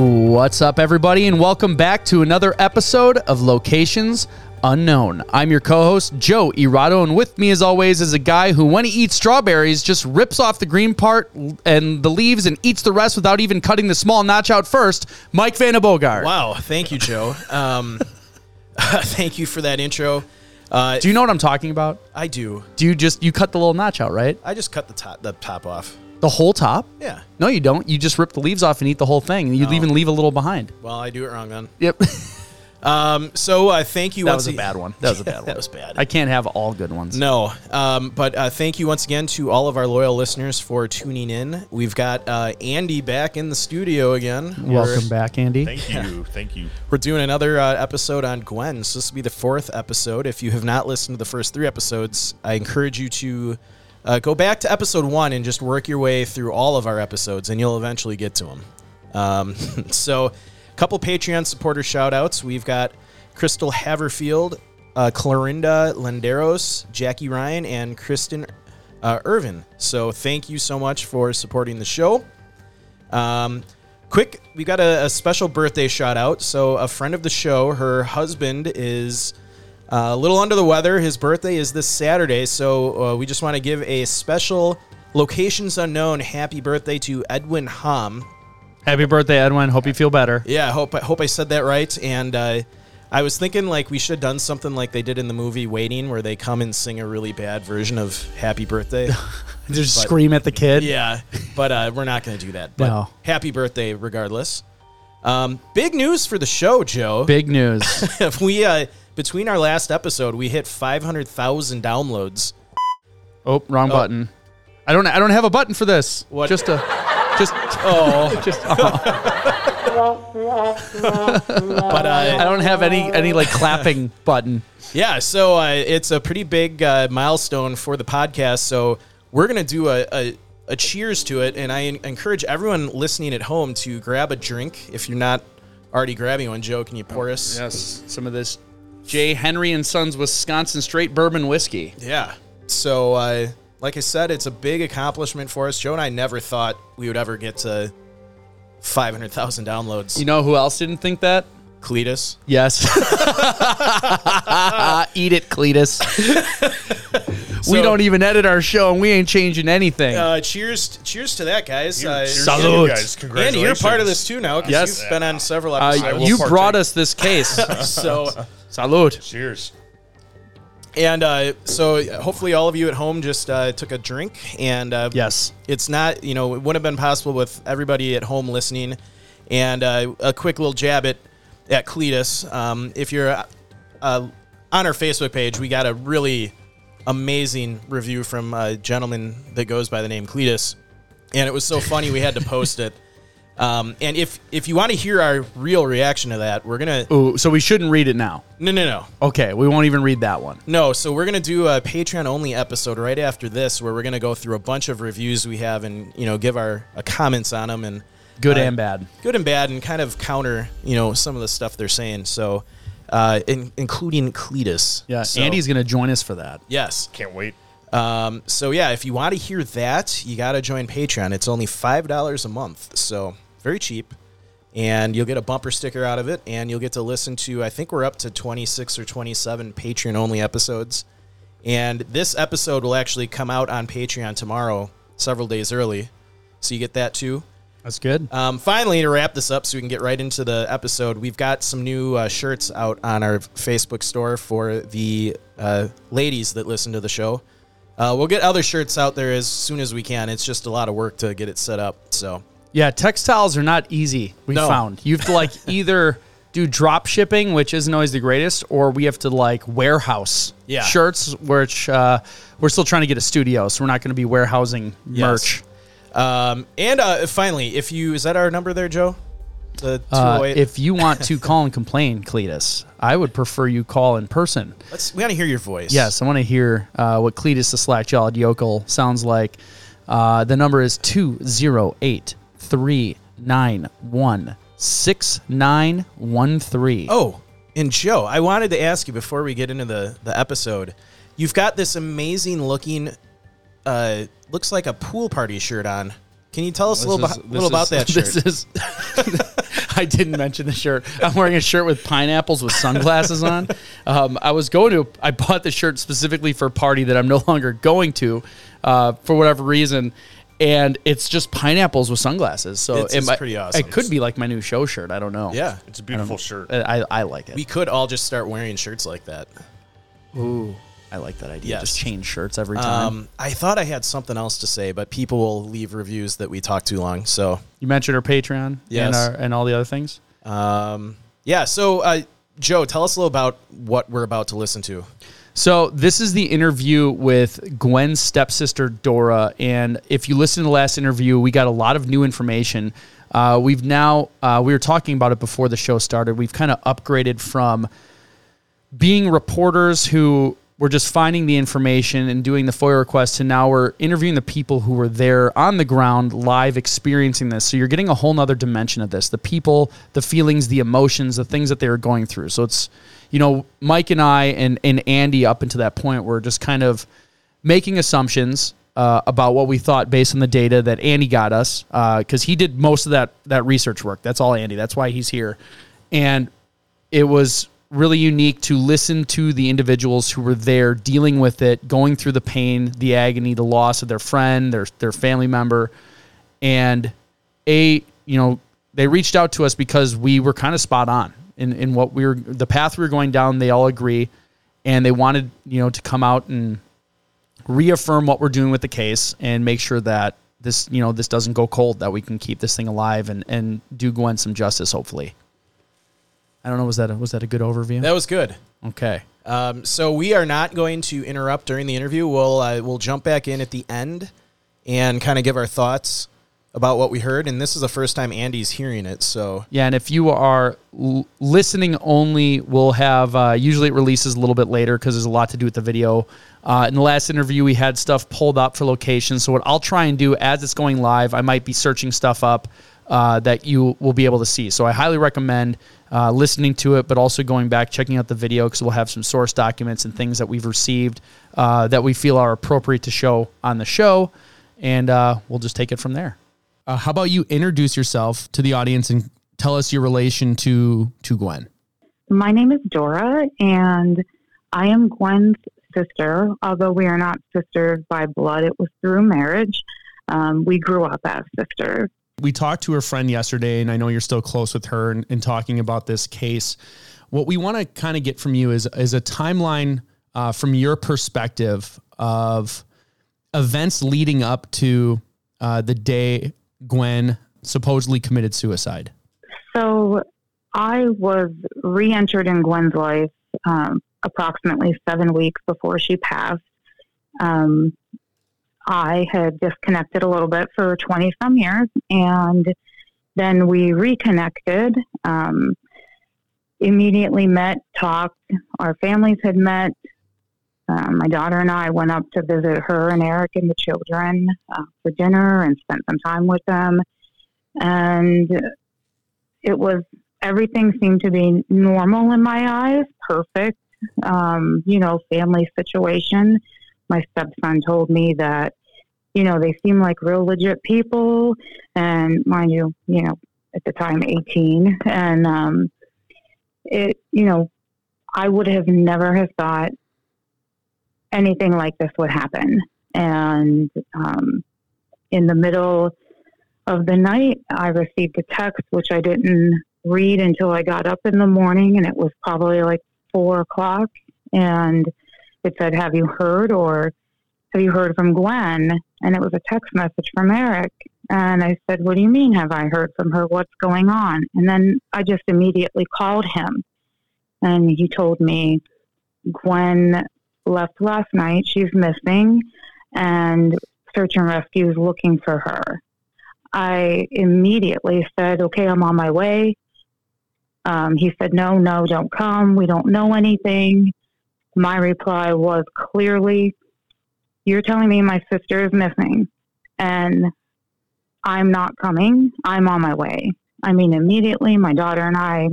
What's up, everybody, and welcome back to another episode of Locations Unknown. I'm your co-host, Joe Irado, and with me, as always, is a guy who, when he eats strawberries, just rips off the green part and the leaves and eats the rest without even cutting the small notch out first, Mike Vanna Bogart. Wow, thank you, Joe. Thank you for that intro. Do you know what I'm talking about? I do. Do you just cut the little notch out, right? I just cut the top off. The whole top? Yeah. No, you don't. You just rip the leaves off and eat the whole thing. And you even leave a little behind. Well, I do it wrong then. Yep. Thank you. That was a bad one. That was a bad one. That was bad. I can't have all good ones. No. But thank you once again to all of our loyal listeners for tuning in. We've got Andy back in the studio again. Welcome back, Andy. Thank you. We're doing another episode on Gwen. So this will be the fourth episode. If you have not listened to the first three episodes, I encourage you to go back to episode one and just work your way through all of our episodes, and you'll eventually get to them. So a couple Patreon supporter shout-outs. We've got Crystal Haverfield, Clorinda Landeros, Jackie Ryan, and Kristen Irvin. So thank you so much for supporting the show. Quick, we got a special birthday shout-out. So a friend of the show, her husband is a little under the weather. His birthday is this Saturday, so we just want to give a special Locations Unknown happy birthday to Edwin Hom. Happy birthday, Edwin. Hope you feel better. Yeah, I hope I said that right. And I was thinking we should have done something like they did in the movie Waiting, where they come and sing a really bad version of Happy Birthday. Just scream at the kid. Yeah, but we're not going to do that. But no. Happy birthday regardless. Big news for the show, Joe. Big news. Between our last episode, we hit 500,000 downloads. Oh, wrong button. I don't have a button for this. What? But I don't have any clapping button. Yeah, so it's a pretty big milestone for the podcast. So we're gonna do a cheers to it, and I encourage everyone listening at home to grab a drink if you're not already grabbing one. Joe, can you pour us? Yes, some of this Jay Henry and Sons Wisconsin Straight Bourbon Whiskey. Yeah. So, like I said, it's a big accomplishment for us. Joe and I never thought we would ever get to 500,000 downloads. You know who else didn't think that? Cletus. Yes. Eat it, Cletus. We don't even edit our show, and we ain't changing anything. Cheers to that, guys. Salud. Guys. Congratulations. Andy, you're part of this, too, now, because you've been on several episodes. You brought us this case. So salud. Cheers. And so hopefully all of you at home just took a drink. And yes, it's not, it wouldn't have been possible with everybody at home listening. And a quick little jab at Cletus. If you're on our Facebook page, we got a really amazing review from a gentleman that goes by the name Cletus, and it was so funny we had to post it. And if you want to hear our real reaction to that, we're gonna. Ooh, so we shouldn't read it now. No. Okay, we won't even read that one. No, so we're gonna do a Patreon only episode right after this, where we're gonna go through a bunch of reviews we have and give our comments on them and. Good and bad, and kind of counter, some of the stuff they're saying. So, including Cletus. Yeah, so, Andy's going to join us for that. Yes. Can't wait. If you want to hear that, you got to join Patreon. It's only $5 a month, so very cheap. And you'll get a bumper sticker out of it, and you'll get to listen to, I think we're up to 26 or 27 Patreon-only episodes. And this episode will actually come out on Patreon tomorrow, several days early. So you get that, too. That's good. Finally, to wrap this up so we can get right into the episode, we've got some new shirts out on our Facebook store for the ladies that listen to the show. We'll get other shirts out there as soon as we can. It's just a lot of work to get it set up. So Yeah, textiles are not easy, we found. You have to, like, either do drop shipping, which isn't always the greatest, or we have to, like, warehouse shirts, which we're still trying to get a studio, so we're not going to be warehousing merch. And finally, if you... Is that our number there, Joe? The 208? If you want to call and complain, Cletus, I would prefer you call in person. We want to hear your voice. Yes, I want to hear what Cletus the slack-jawed yokel sounds like. The number is 208-391-6913. Oh, and Joe, I wanted to ask you before we get into the episode, you've got this amazing looking, looks like a pool party shirt on. Can you tell us a little about that shirt? I didn't mention the shirt. I'm wearing a shirt with pineapples with sunglasses on. I bought the shirt specifically for a party that I'm no longer going to for whatever reason. And it's just pineapples with sunglasses. So it's pretty awesome. It could be like my new show shirt. I don't know. Yeah. It's a beautiful shirt. I like it. We could all just start wearing shirts like that. Ooh. I like that idea. Yes. Just change shirts every time. I thought I had something else to say, but people will leave reviews that we talk too long. So you mentioned our Patreon and all the other things. So, Joe, tell us a little about what we're about to listen to. So this is the interview with Gwen's stepsister, Dora. And if you listen to the last interview, we got a lot of new information. We were talking about it before the show started. We've kind of upgraded from being reporters who... We're just finding the information and doing the FOIA request, and now we're interviewing the people who were there on the ground live experiencing this. So you're getting a whole nother dimension of this, the people, the feelings, the emotions, the things that they were going through. So it's, Mike and I and Andy up until that point were just kind of making assumptions about what we thought based on the data that Andy got us because he did most of that research work. That's all Andy. That's why he's here. And it was... really unique to listen to the individuals who were there dealing with it, going through the pain, the agony, the loss of their friend, their family member. And they reached out to us because we were kind of spot on in what the path we were going down. They all agree. And they wanted, to come out and reaffirm what we're doing with the case and make sure that this, this doesn't go cold, that we can keep this thing alive and do Gwen some justice, hopefully. I don't know, was that a good overview? That was good. Okay. So we are not going to interrupt during the interview. We'll jump back in at the end and kind of give our thoughts about what we heard. And this is the first time Andy's hearing it. So yeah, and if you are listening only, we'll have usually it releases a little bit later because there's a lot to do with the video. In the last interview, we had stuff pulled up for locations. So what I'll try and do as it's going live, I might be searching stuff up that you will be able to see. So I highly recommend listening to it, but also going back, checking out the video, because we'll have some source documents and things that we've received that we feel are appropriate to show on the show, and we'll just take it from there. How about you introduce yourself to the audience and tell us your relation to Gwen? My name is Dora, and I am Gwen's sister. Although we are not sisters by blood, it was through marriage. We grew up as sisters. We talked to her friend yesterday, and I know you're still close with her and talking about this case. What we want to kind of get from you is a timeline from your perspective of events leading up to the day Gwen supposedly committed suicide. So I was re-entered in Gwen's life approximately 7 weeks before she passed. I had disconnected a little bit for 20 some years, and then we reconnected, immediately met, talked, our families had met. My daughter and I went up to visit her and Eric and the children for dinner and spent some time with them. And everything seemed to be normal in my eyes. Perfect, family situation. My stepson told me that, they seem like real legit people. And mind you, at the time, 18. And, I would have never have thought anything like this would happen. And, in the middle of the night, I received a text, which I didn't read until I got up in the morning. And it was probably like 4 o'clock. And it said, "Have you heard from Gwen?" And it was a text message from Eric. And I said, what do you mean? Have I heard from her? What's going on? And then I just immediately called him. And he told me, Gwen left last night. She's missing. And search and rescue is looking for her. I immediately said, okay, I'm on my way. He said, no, don't come. We don't know anything. My reply was clearly, you're telling me my sister is missing and I'm not coming. I'm on my way. I mean, immediately my daughter and I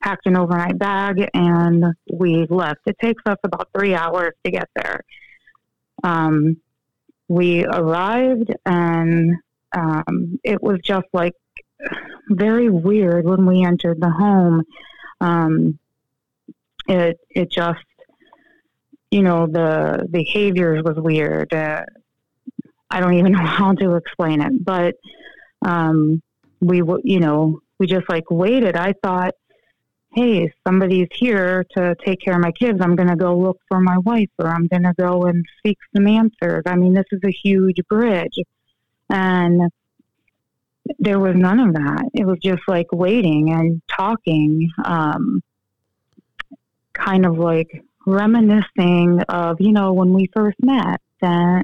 packed an overnight bag and we left. It takes us about 3 hours to get there. We arrived and it was just like very weird when we entered the home. It just, you know, the behavior was weird. I don't even know how to explain it, but we just like waited. I thought, hey, somebody's here to take care of my kids. I'm going to go look for my wife, or I'm going to go and seek some answers. I mean, this is a huge bridge. And there was none of that. It was just like waiting and talking, kind of like reminiscing of, you know, when we first met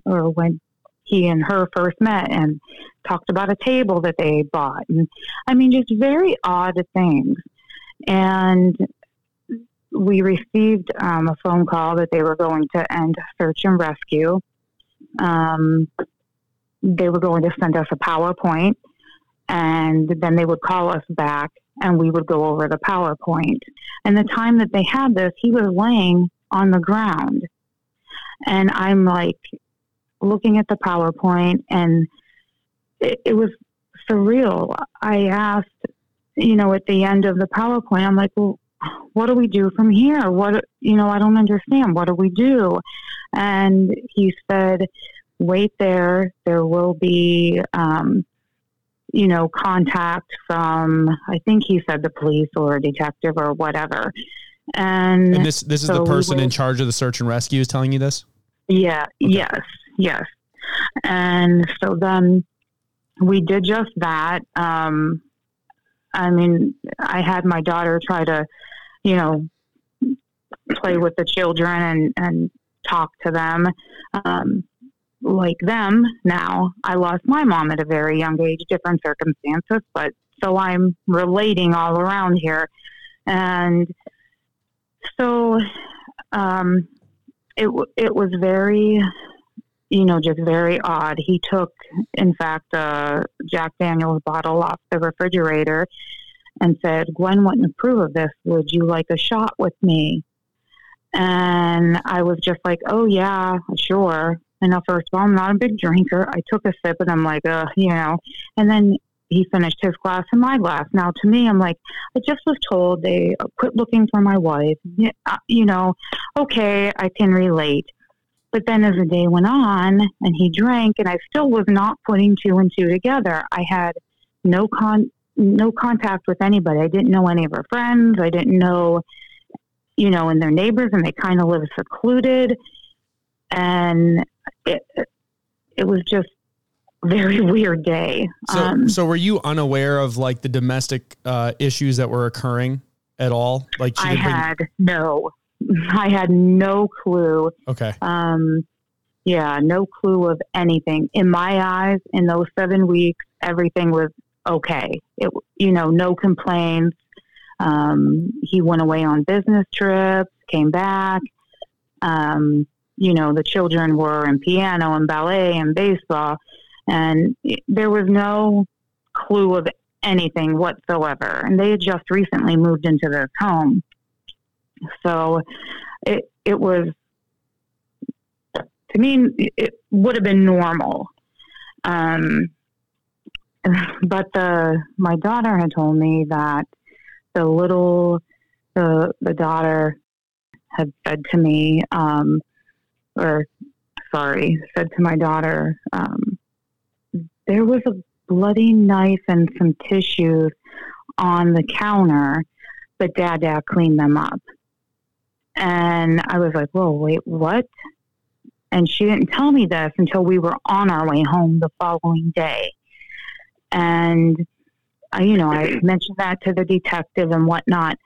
or when he and her first met and talked about a table that they bought. And I mean, just very odd things. And we received a phone call that they were going to end search and rescue. They were going to send us a PowerPoint, and then they would call us back and we would go over the PowerPoint. And the time that they had this, he was laying on the ground. And I'm like looking at the PowerPoint, and it was surreal. I asked, you know, at the end of the PowerPoint, I'm like, well, what do we do from here? What, you know, I don't understand. What do we do? And he said, wait there. There will be, you know, contact from, I think he said the police or a detective or whatever. And this is so the person in charge of the search and rescue is telling you this? Yeah. Okay. Yes. And so then we did just that. I mean, I had my daughter try to, you know, play with the children and talk to them like them. Now, I lost my mom at a very young age, different circumstances, but so I'm relating all around here. And so it was very, you know, just very odd. He took, in fact, a Jack Daniel's bottle off the refrigerator and said, Gwen wouldn't approve of this. Would you like a shot with me? And I was just like, oh, yeah, sure. And first of all, I'm not a big drinker. I took a sip and I'm like, you know, and then he finished his glass and my glass. Now to me, I'm like, I just was told they quit looking for my wife, you know, okay, I can relate. But then as the day went on and he drank and I still was not putting two and two together, I had no contact with anybody. I didn't know any of her friends. I didn't know, you know, and their neighbors, and they kind of live secluded. And it was just a very weird day. So were you unaware of like the domestic issues that were occurring at all? Like I had no clue. Okay. Yeah, no clue of anything. In my eyes, in those 7 weeks, everything was okay. It, you know, no complaints. He went away on business trips, came back. You know, the children were in piano and ballet and baseball, and there was no clue of anything whatsoever. And they had just recently moved into their home. So it was, to me, it would have been normal. But my daughter had told me that the daughter had said to me, said to my daughter, there was a bloody knife and some tissues on the counter, but Dad cleaned them up. And I was like, whoa, wait, what? And she didn't tell me this until we were on our way home the following day. And, I mentioned that to the detective and whatnot.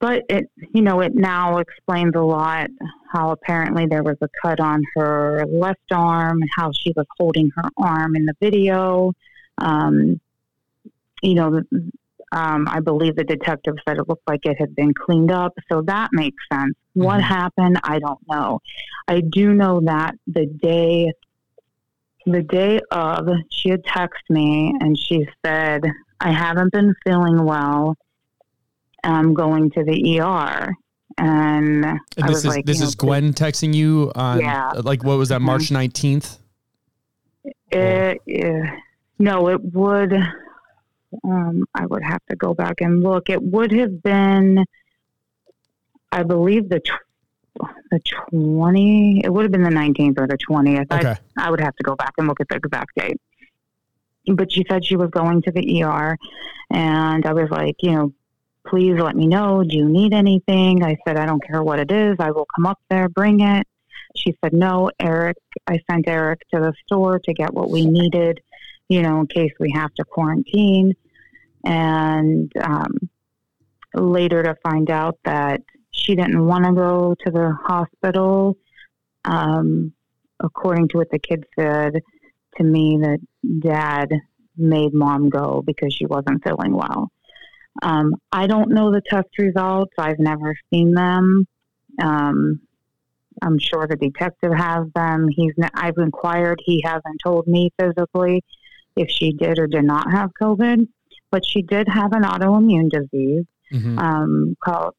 But it now explains a lot, how apparently there was a cut on her left arm, how she was holding her arm in the video. I believe the detective said it looked like it had been cleaned up. So that makes sense. Mm-hmm. What happened? I don't know. I do know that the day of, she had texted me and she said, I haven't been feeling well. I'm going to the ER. And I was like, this is Gwen texting you on, what was that, March 19th? I would have to go back and look. It would have been, I believe it would have been the 19th or the 20th. Okay. I would have to go back and look at the exact date. But she said she was going to the ER, and I was like, please let me know. Do you need anything? I said, I don't care what it is. I will come up there, bring it. She said, no, Eric. I sent Eric to the store to get what we needed, in case we have to quarantine. And later to find out that she didn't want to go to the hospital. According to what the kid said to me, that dad made mom go because she wasn't feeling well. I don't know the test results. I've never seen them. I'm sure the detective has them. I've inquired. He hasn't told me physically if she did or did not have COVID, but she did have an autoimmune disease called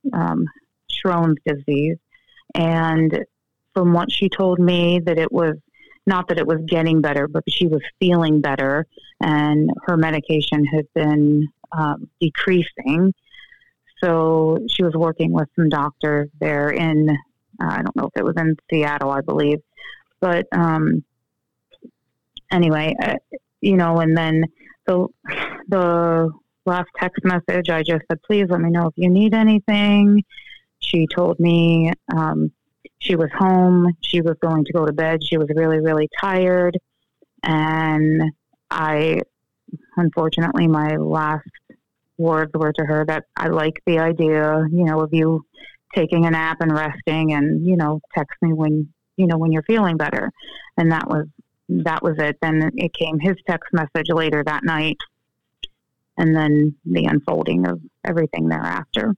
Sjogren's disease. And from what she told me, that it was not that it was getting better, but she was feeling better, and her medication had been decreasing. So she was working with some doctors there in, I don't know if it was in Seattle, I believe. But anyway, and then the last text message, I just said, please let me know if you need anything. She told me she was home. She was going to go to bed. She was really, really tired. And unfortunately, my last words were to her that I like the idea, of you taking a nap and resting, and, text me when, when you're feeling better. And that was it. Then it came his text message later that night, and then the unfolding of everything thereafter.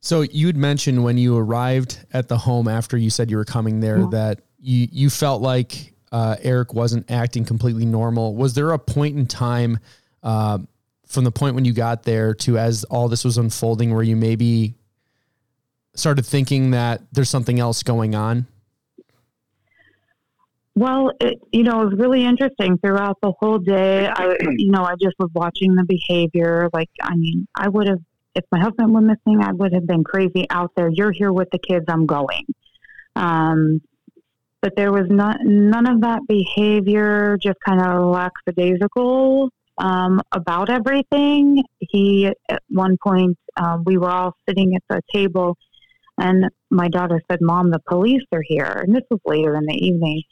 So you'd mentioned when you arrived at the home after you said you were coming there that you felt like Eric wasn't acting completely normal. Was there a point in time from the point when you got there to as all this was unfolding where you maybe started thinking that there's something else going on? Well, it was really interesting throughout the whole day. I just was watching the behavior. I would have, if my husband were missing, I would have been crazy out there. You're here with the kids. I'm going. But there was none of that behavior, just kind of lackadaisical about everything. He, at one point, we were all sitting at the table, and my daughter said, Mom, the police are here. And this was later in the evening.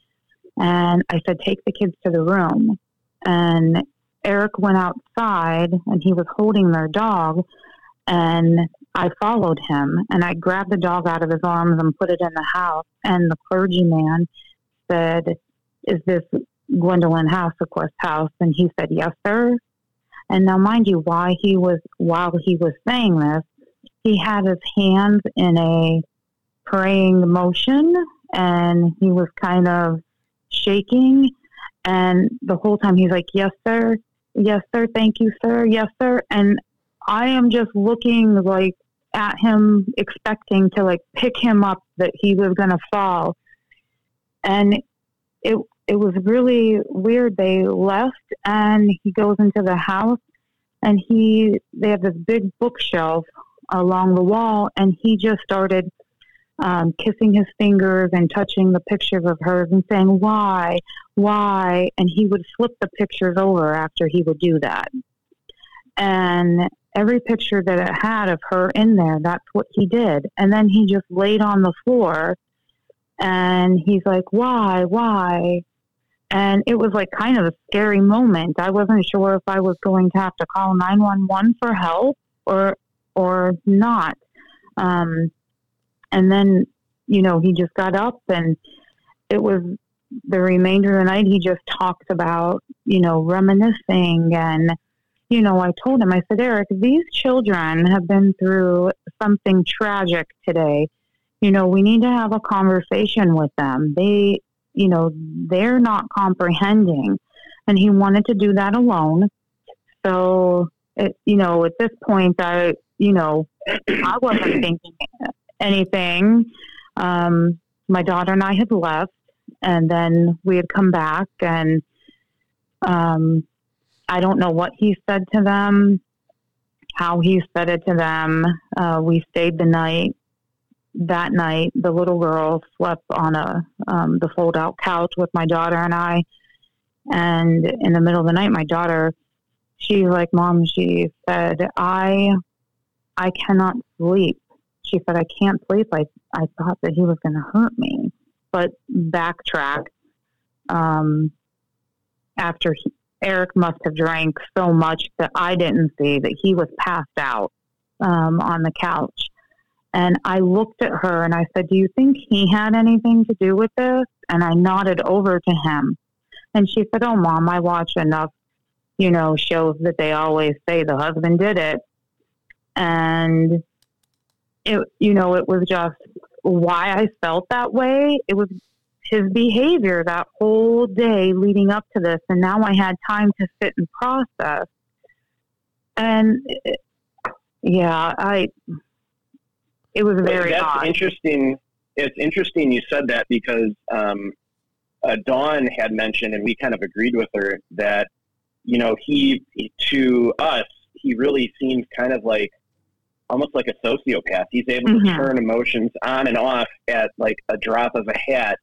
And I said, take the kids to the room. And Eric went outside, and he was holding their dog, and I followed him, and I grabbed the dog out of his arms and put it in the house. And the clergyman said, is this Gwendolyn Hasselquist house? And he said, yes, sir. And now, mind you, while he was saying this, he had his hands in a praying motion, and he was kind of shaking. And the whole time he's like, yes, sir, thank you, sir, yes, sir. And I am just looking at him, expecting to pick him up, that he was going to fall. And it was really weird. They left, and he goes into the house, and they have this big bookshelf along the wall, and he just started kissing his fingers and touching the pictures of hers and saying, why? And he would flip the pictures over after he would do that. And every picture that it had of her in there, that's what he did. And then he just laid on the floor, and he's like, why? And it was like kind of a scary moment. I wasn't sure if I was going to have to call 911 for help or not. And then, you know, he just got up, and it was the remainder of the night. He just talked about, you know, reminiscing. And, you know, I told him, I said, Eric, these children have been through something tragic today. You know, we need to have a conversation with them. They, you know, they're not comprehending. And he wanted to do that alone. So, it, you know, at this point, I wasn't thinking anything. My daughter and I had left, and then we had come back, and I don't know what he said to them, how he said it to them. We stayed the night. That night, the little girl slept on the fold-out couch with my daughter and I. And in the middle of the night, my daughter, she's like, Mom, she said, I cannot sleep. She said, I can't sleep. I thought that he was going to hurt me. But backtrack, after Eric must have drank so much that I didn't see that he was passed out on the couch. And I looked at her and I said, do you think he had anything to do with this? And I nodded over to him. And she said, oh, Mom, I watch enough, you know, shows that they always say the husband did it. And, it, you know, it was just why I felt that way. It was his behavior that whole day leading up to this. And now I had time to sit and process. And, it was very odd. Interesting. It's interesting you said that because Dawn had mentioned, and we kind of agreed with her, that, you know, he really seems kind of like almost like a sociopath. He's able to turn emotions on and off at like a drop of a hat.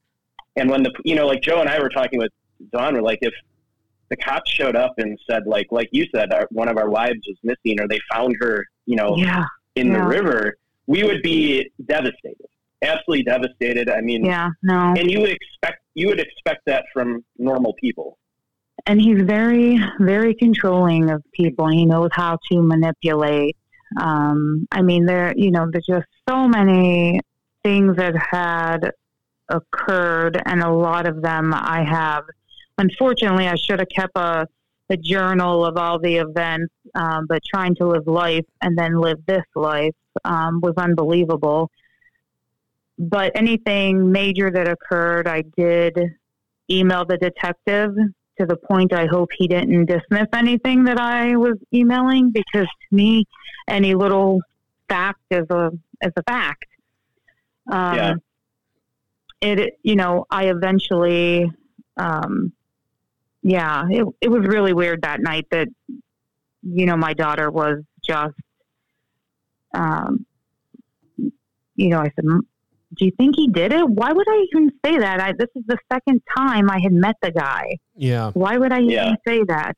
And when like Joe and I were talking with Dawn, we're like, if the cops showed up and said, like you said, one of our wives was missing, or they found her, you know, in the river, we would be devastated, absolutely devastated. I mean, and you would expect that from normal people. And he's very, very controlling of people. He knows how to manipulate. I mean, there's just so many things that had occurred, and a lot of them I have. Unfortunately, I should have kept a journal of all the events, but trying to live life and then live this life was unbelievable. But anything major that occurred, I did email the detective, to the point I hope he didn't dismiss anything that I was emailing, because to me, any little fact is a fact. I eventually, it was really weird that night that, you know, my daughter was just, you know, I said, do you think he did it? Why would I even say that? This is the second time I had met the guy. Yeah. Why would I even say that?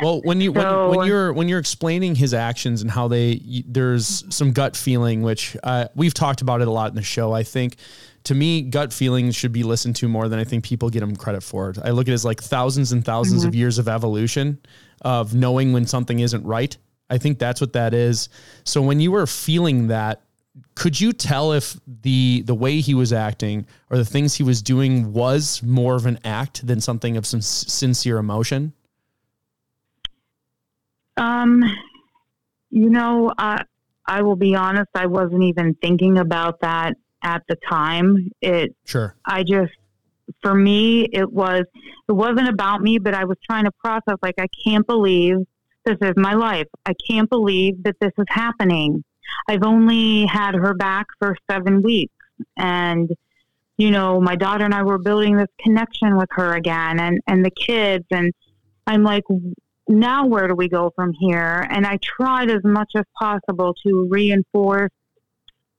Well, when you're explaining his actions and how there's some gut feeling, which we've talked about it a lot in the show. I think, to me, gut feelings should be listened to more than I think people get them credit for. I look at it as like thousands and thousands of years of evolution of knowing when something isn't right. I think that's what that is. So when you were feeling that, could you tell if the way he was acting or the things he was doing was more of an act than something of some sincere emotion? You know, I will be honest. I wasn't even thinking about that at the time. For me, it wasn't about me, but I was trying to process, like, I can't believe this is my life. I can't believe that this is happening. I've only had her back for 7 weeks, and, you know, my daughter and I were building this connection with her again and the kids. And I'm like, now where do we go from here? And I tried as much as possible to reinforce,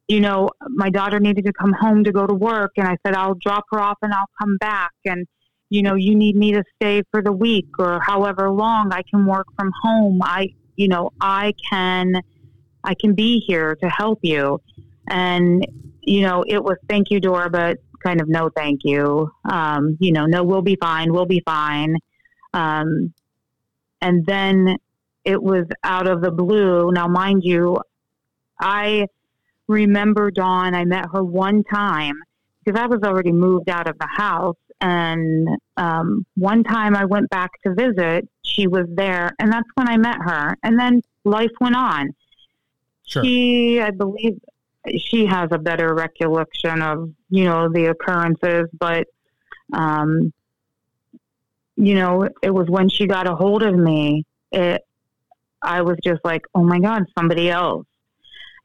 you know, my daughter needed to come home to go to work. And I said, I'll drop her off and I'll come back. And, you know, you need me to stay for the week or however long I can work from home. I can be here to help you. And, you know, it was, thank you, Dora, but kind of no thank you. You know, no, we'll be fine. We'll be fine. And then it was out of the blue. Now, mind you, I remember Dawn. I met her one time because I was already moved out of the house. And one time I went back to visit, she was there. And that's when I met her. And then life went on. Sure. She, I believe she has a better recollection of, you know, the occurrences, but, you know, it was when she got a hold of me, I was just like, oh my God, somebody else.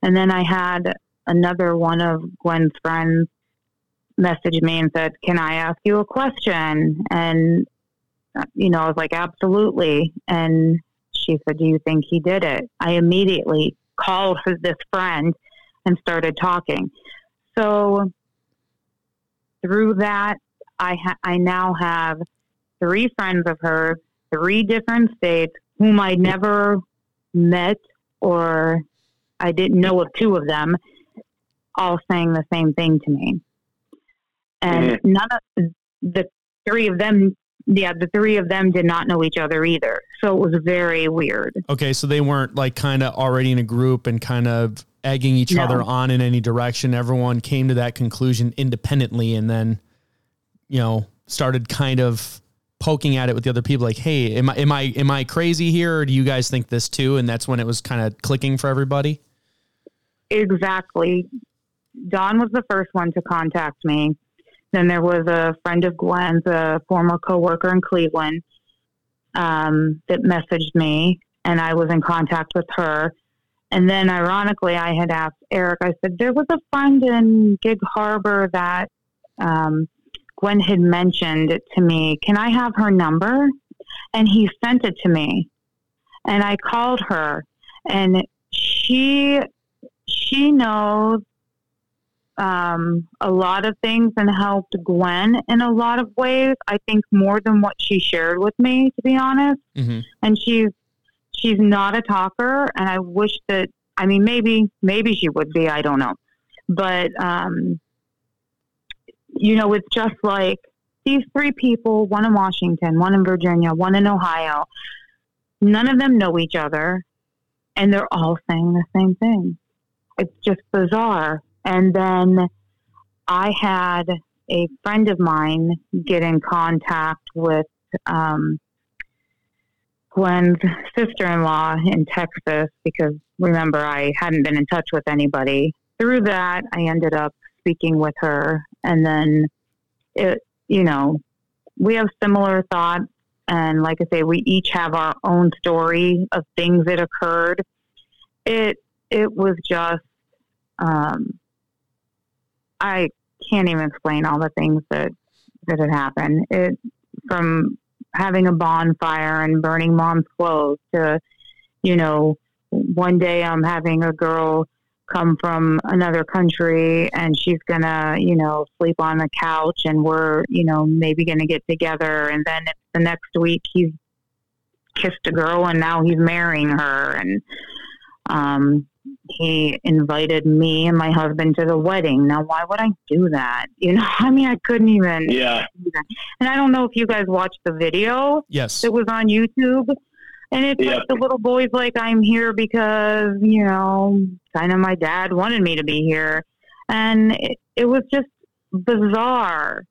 And then I had another one of Gwen's friends message me and said, can I ask you a question? And, you know, I was like, absolutely. And she said, do you think he did it? I immediately called this friend and started talking. So through that, I now have three friends of hers, three different states, whom I never met, or I didn't know of two of them, all saying the same thing to me. And none of the three of them, the three of them did not know each other either. So it was very weird. Okay, so they weren't like kind of already in a group and kind of egging each other on in any direction. Everyone came to that conclusion independently and then, you know, started kind of poking at it with the other people like, hey, am I crazy here? Or do you guys think this too? And that's when it was kind of clicking for everybody. Exactly. Dawn was the first one to contact me. Then there was a friend of Gwen's, a former coworker in Cleveland, that messaged me, and I was in contact with her. And then ironically, I had asked Eric, I said, there was a friend in Gig Harbor that Gwen had mentioned to me. Can I have her number? And he sent it to me. And I called her, and she knows a lot of things and helped Gwen in a lot of ways. I think more than what she shared with me, to be honest. Mm-hmm. And she's not a talker, and I wish that, I mean, maybe she would be, I don't know. But, you know, it's just like these three people, one in Washington, one in Virginia, one in Ohio, none of them know each other, and they're all saying the same thing. It's just bizarre. And then I had a friend of mine get in contact with Gwen's sister-in-law in Texas, because remember, I hadn't been in touch with anybody. Through that, I ended up speaking with her. And then, you know, we have similar thoughts. And like I say, we each have our own story of things that occurred. It was just... I can't even explain all the things that had happened. It, from having a bonfire and burning mom's clothes to, you know, one day I'm having a girl come from another country and she's gonna, you know, sleep on the couch and we're, you know, maybe gonna get together. And then it's the next week he's kissed a girl and now he's marrying her. And, he invited me and my husband to the wedding. Now, why would I do that? You know, I mean, I couldn't even. Yeah. And I don't know if you guys watched the video. Yes. It was on YouTube. And it's like the little boy's like, I'm here because, you know, kind of my dad wanted me to be here. And it was just bizarre.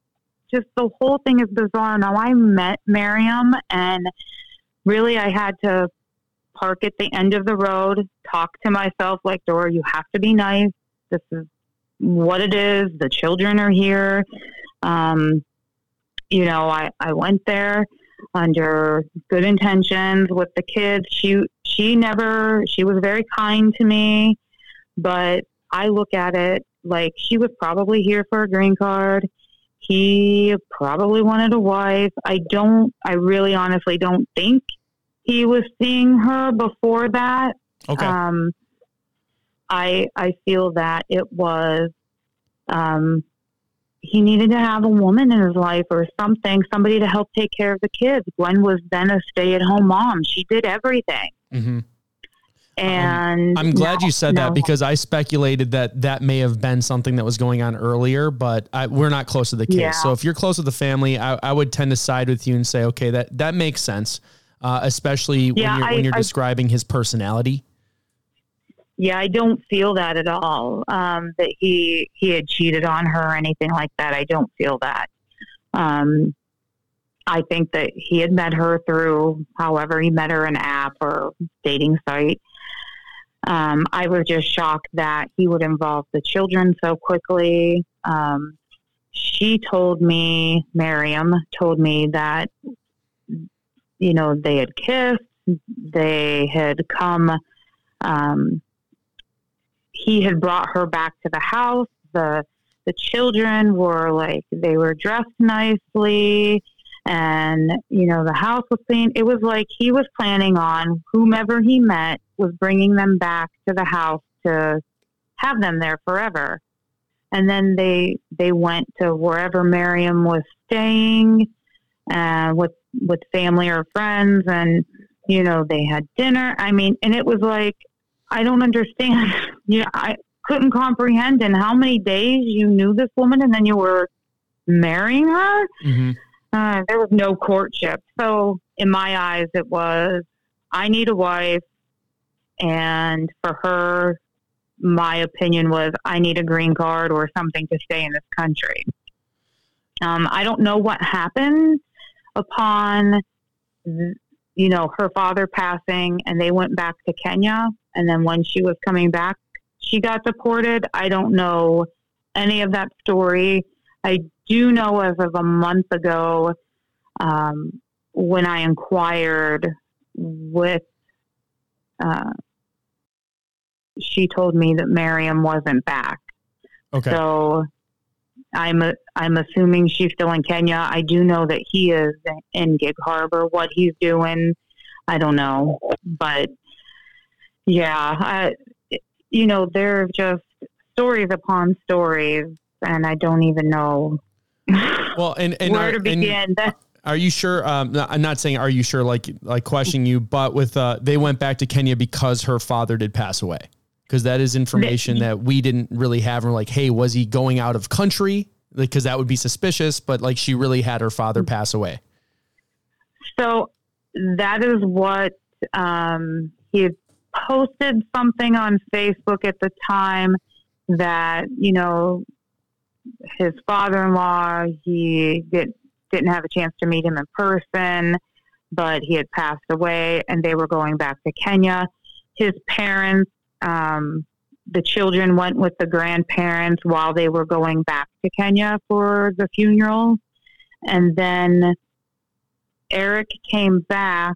Just the whole thing is bizarre. Now, I met Miriam, and really I had to park at the end of the road, talk to myself like, Dora, you have to be nice. This is what it is. The children are here. You know, I went there under good intentions with the kids. She was very kind to me, but I look at it like she was probably here for a green card. He probably wanted a wife. I really honestly don't think he was seeing her before that. Okay. I feel that it was, he needed to have a woman in his life or something, somebody to help take care of the kids. Gwen was then a stay-at-home mom. She did everything. Mm-hmm. And I'm glad you said that, because I speculated that that may have been something that was going on earlier, but we're not close to the case. Yeah. So if you're close to the family, I would tend to side with you and say, okay, that makes sense. Especially when you're describing his personality. Yeah. I don't feel that at all. That he had cheated on her or anything like that. I don't feel that. I think that he had met her through however he met her, an app or dating site. I was just shocked that he would involve the children so quickly. She told me, Miriam told me that, you know, they had kissed, they had come, he had brought her back to the house. The children were like, they were dressed nicely, and, you know, the house was clean. It was like he was planning on whomever he met was bringing them back to the house to have them there forever. And then they went to wherever Miriam was staying with family or friends, and, you know, they had dinner. I mean, and it was like, I don't understand. You know, I couldn't comprehend in how many days you knew this woman and then you were marrying her. Mm-hmm. There was no courtship. So in my eyes, it was, I need a wife. And for her, my opinion was, I need a green card or something to stay in this country. I don't know what happened upon, you know, her father passing, and they went back to Kenya. And then when she was coming back, she got deported. I don't know any of that story. I do know as of a month ago, when I inquired with, she told me that Miriam wasn't back. Okay. So I'm assuming she's still in Kenya. I do know that he is in Gig Harbor. What he's doing, I don't know, but yeah, you know, there are just stories upon stories, and I don't even know well, and where to begin. Are you sure? I'm not saying are you sure, like questioning you, but with they went back to Kenya because her father did pass away, because that is information that we didn't really have. We're like, hey, was he going out of country? Because that would be suspicious, but like she really had her father pass away. So that is what he had posted something on Facebook at the time that, you know, his father-in-law, he didn't have a chance to meet him in person, but he had passed away and they were going back to Kenya. His parents, the children went with the grandparents while they were going back to Kenya for the funeral. And then Eric came back,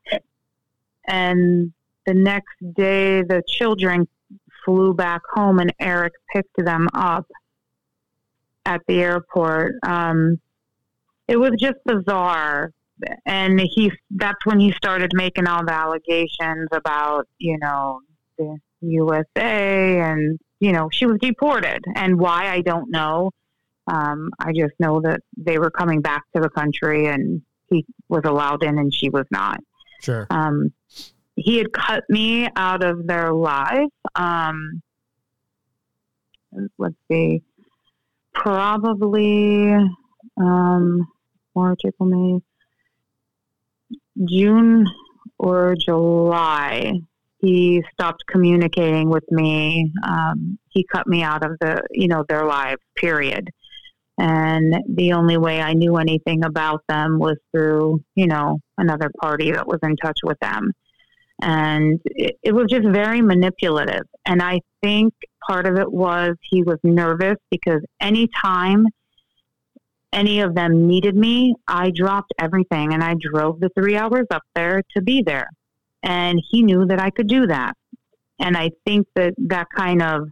and the next day the children flew back home and Eric picked them up at the airport. It was just bizarre. And that's when he started making all the allegations about, you know, the USA and, you know, she was deported, and why, I don't know. I just know that they were coming back to the country and he was allowed in and she was not. Sure. He had cut me out of their life. Let's see, probably, March, April, May, June or July, he stopped communicating with me. He cut me out of their lives, period. And the only way I knew anything about them was through, you know, another party that was in touch with them. And it was just very manipulative. And I think part of it was he was nervous, because anytime any of them needed me, I dropped everything and I drove the 3 hours up there to be there. And he knew that I could do that. And I think that kind of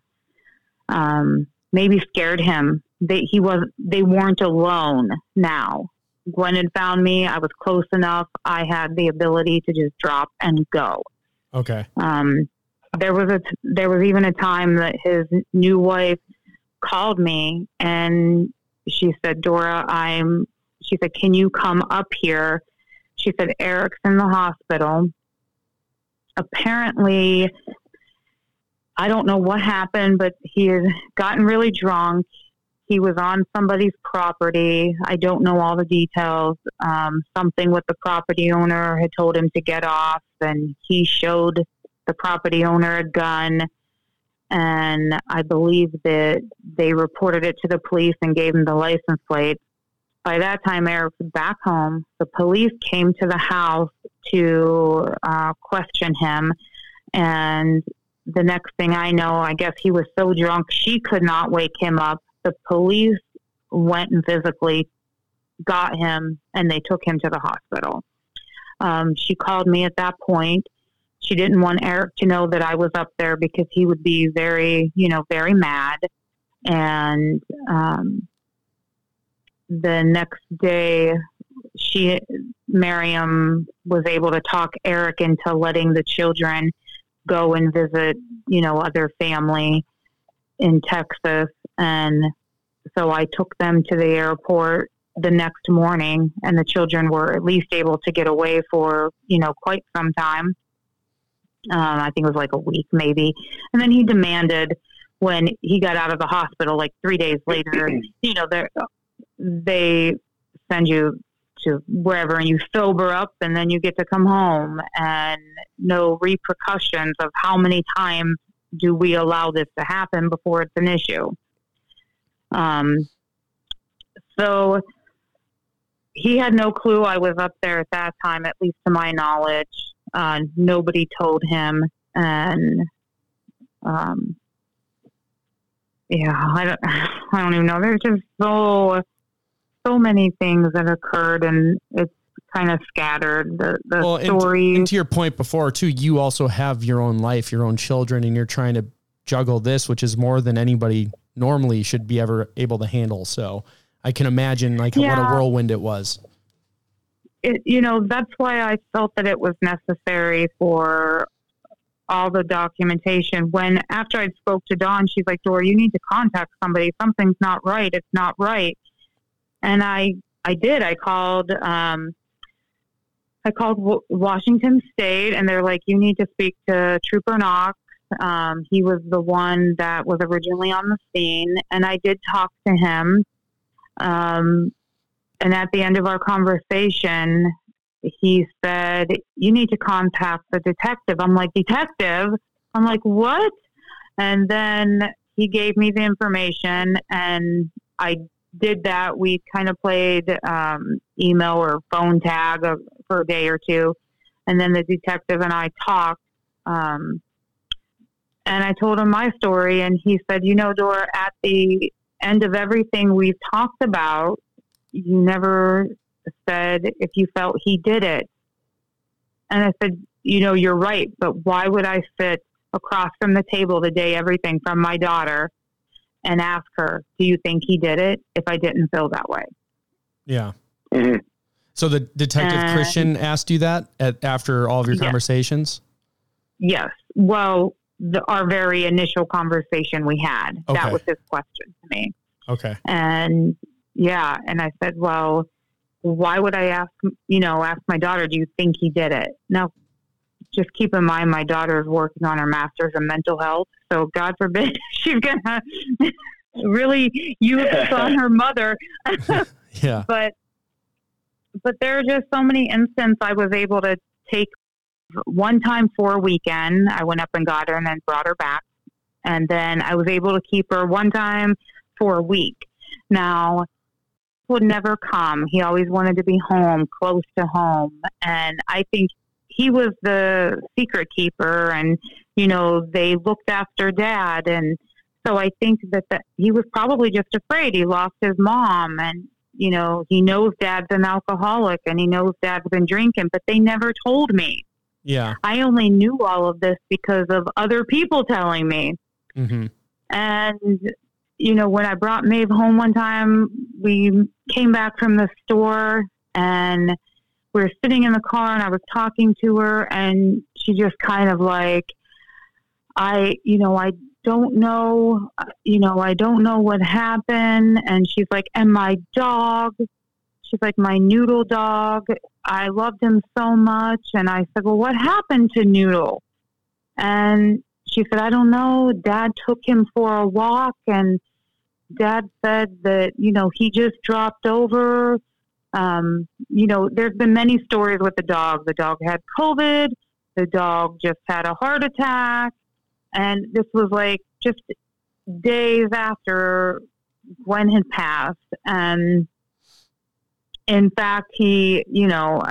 maybe scared him that they weren't alone now. Gwen had found me. I was close enough. I had the ability to just drop and go. Okay. There was even a time that his new wife called me, and she said, Dora, she said, can you come up here? She said, Eric's in the hospital. Apparently I don't know what happened, but he had gotten really drunk. He was on somebody's property. I don't know all the details. Something with the property owner had told him to get off, and he showed the property owner a gun. And I believe that they reported it to the police and gave him the license plate. By that time, Eric was back home. The police came to the house to question him. And the next thing I know, I guess he was so drunk, she could not wake him up. The police went and physically got him, and they took him to the hospital. She called me at that point. She didn't want Eric to know that I was up there because he would be very, very mad. And the next day, Miriam was able to talk Eric into letting the children go and visit, other family in Texas. And so I took them to the airport the next morning, and the children were at least able to get away for, quite some time. I think it was like a week maybe. And then he demanded, when he got out of the hospital, like 3 days later, they send you to wherever and you sober up and then you get to come home, and no repercussions of how many times do we allow this to happen before it's an issue. So he had no clue I was up there at that time, at least to my knowledge. Nobody told him, and, I don't even know. There's just so many things that occurred, and it's kind of scattered. The story. And to your point before too, you also have your own life, your own children, and you're trying to juggle this, which is more than anybody normally should be ever able to handle. So I can imagine what a whirlwind it was. That's why I felt that it was necessary for all the documentation. When, after I spoke to Dawn, she's like, Dora, you need to contact somebody. Something's not right. It's not right. And I did. I called Washington State, and they're like, you need to speak to Trooper Knox. He was the one that was originally on the scene. And I did talk to him. And at the end of our conversation, he said, you need to contact the detective. I'm like, detective? I'm like, what? And then he gave me the information, and I did that. We kind of played email or phone tag for a day or two. And then the detective and I talked, and I told him my story. And he said, Dora, at the end of everything we've talked about, you never said if you felt he did it. And I said, you're right, but why would I sit across from the table today, everything from my daughter, and ask her, do you think he did it, if I didn't feel that way? Yeah. Mm-hmm. So the detective Christian asked you that after all of your conversations? Yes. Well, our very initial conversation we had, that was his question to me. Okay. And I said, well, why would I ask my daughter, do you think he did it? Now, just keep in mind, my daughter is working on her master's in mental health. So God forbid she's going to really use on her mother. Yeah. But there are just so many instances I was able to take. One time for a weekend, I went up and got her and then brought her back. And then I was able to keep her one time for a week. Now, would never come. He always wanted to be home, close to home. And I think he was the secret keeper, and, they looked after Dad. And so I think that he was probably just afraid. He lost his mom, and, he knows Dad's an alcoholic, and he knows Dad's been drinking, but they never told me. Yeah. I only knew all of this because of other people telling me. Mm-hmm. And when I brought Maeve home one time, we came back from the store, and we were sitting in the car, and I was talking to her, and she just kind of like, I don't know what happened. And she's like, and my dog, she's like, my Noodle dog, I loved him so much. And I said, well, what happened to Noodle? And she said, I don't know. Dad took him for a walk, and Dad said that, you know, he just dropped over. You know, there's been many stories with the dog. The dog had COVID. The dog just had a heart attack. And this was like just days after Gwen had passed. And in fact, he, you know,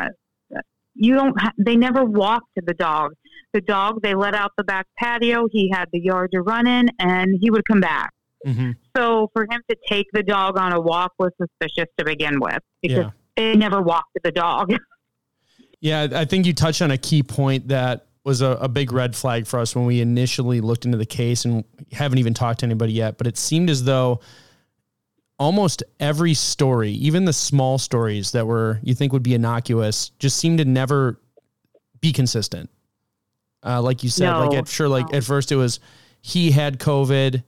they never walked the dog. The dog, they let out the back patio. He had the yard to run in, and he would come back. Mm-hmm. So for him to take the dog on a walk was suspicious to begin with, because they never walked the dog. Yeah, I think you touched on a key point that was a big red flag for us when we initially looked into the case, and haven't even talked to anybody yet, but it seemed as though almost every story, even the small stories that were, you think would be innocuous, just seemed to never be consistent. Like you said, at first it was, he had COVID,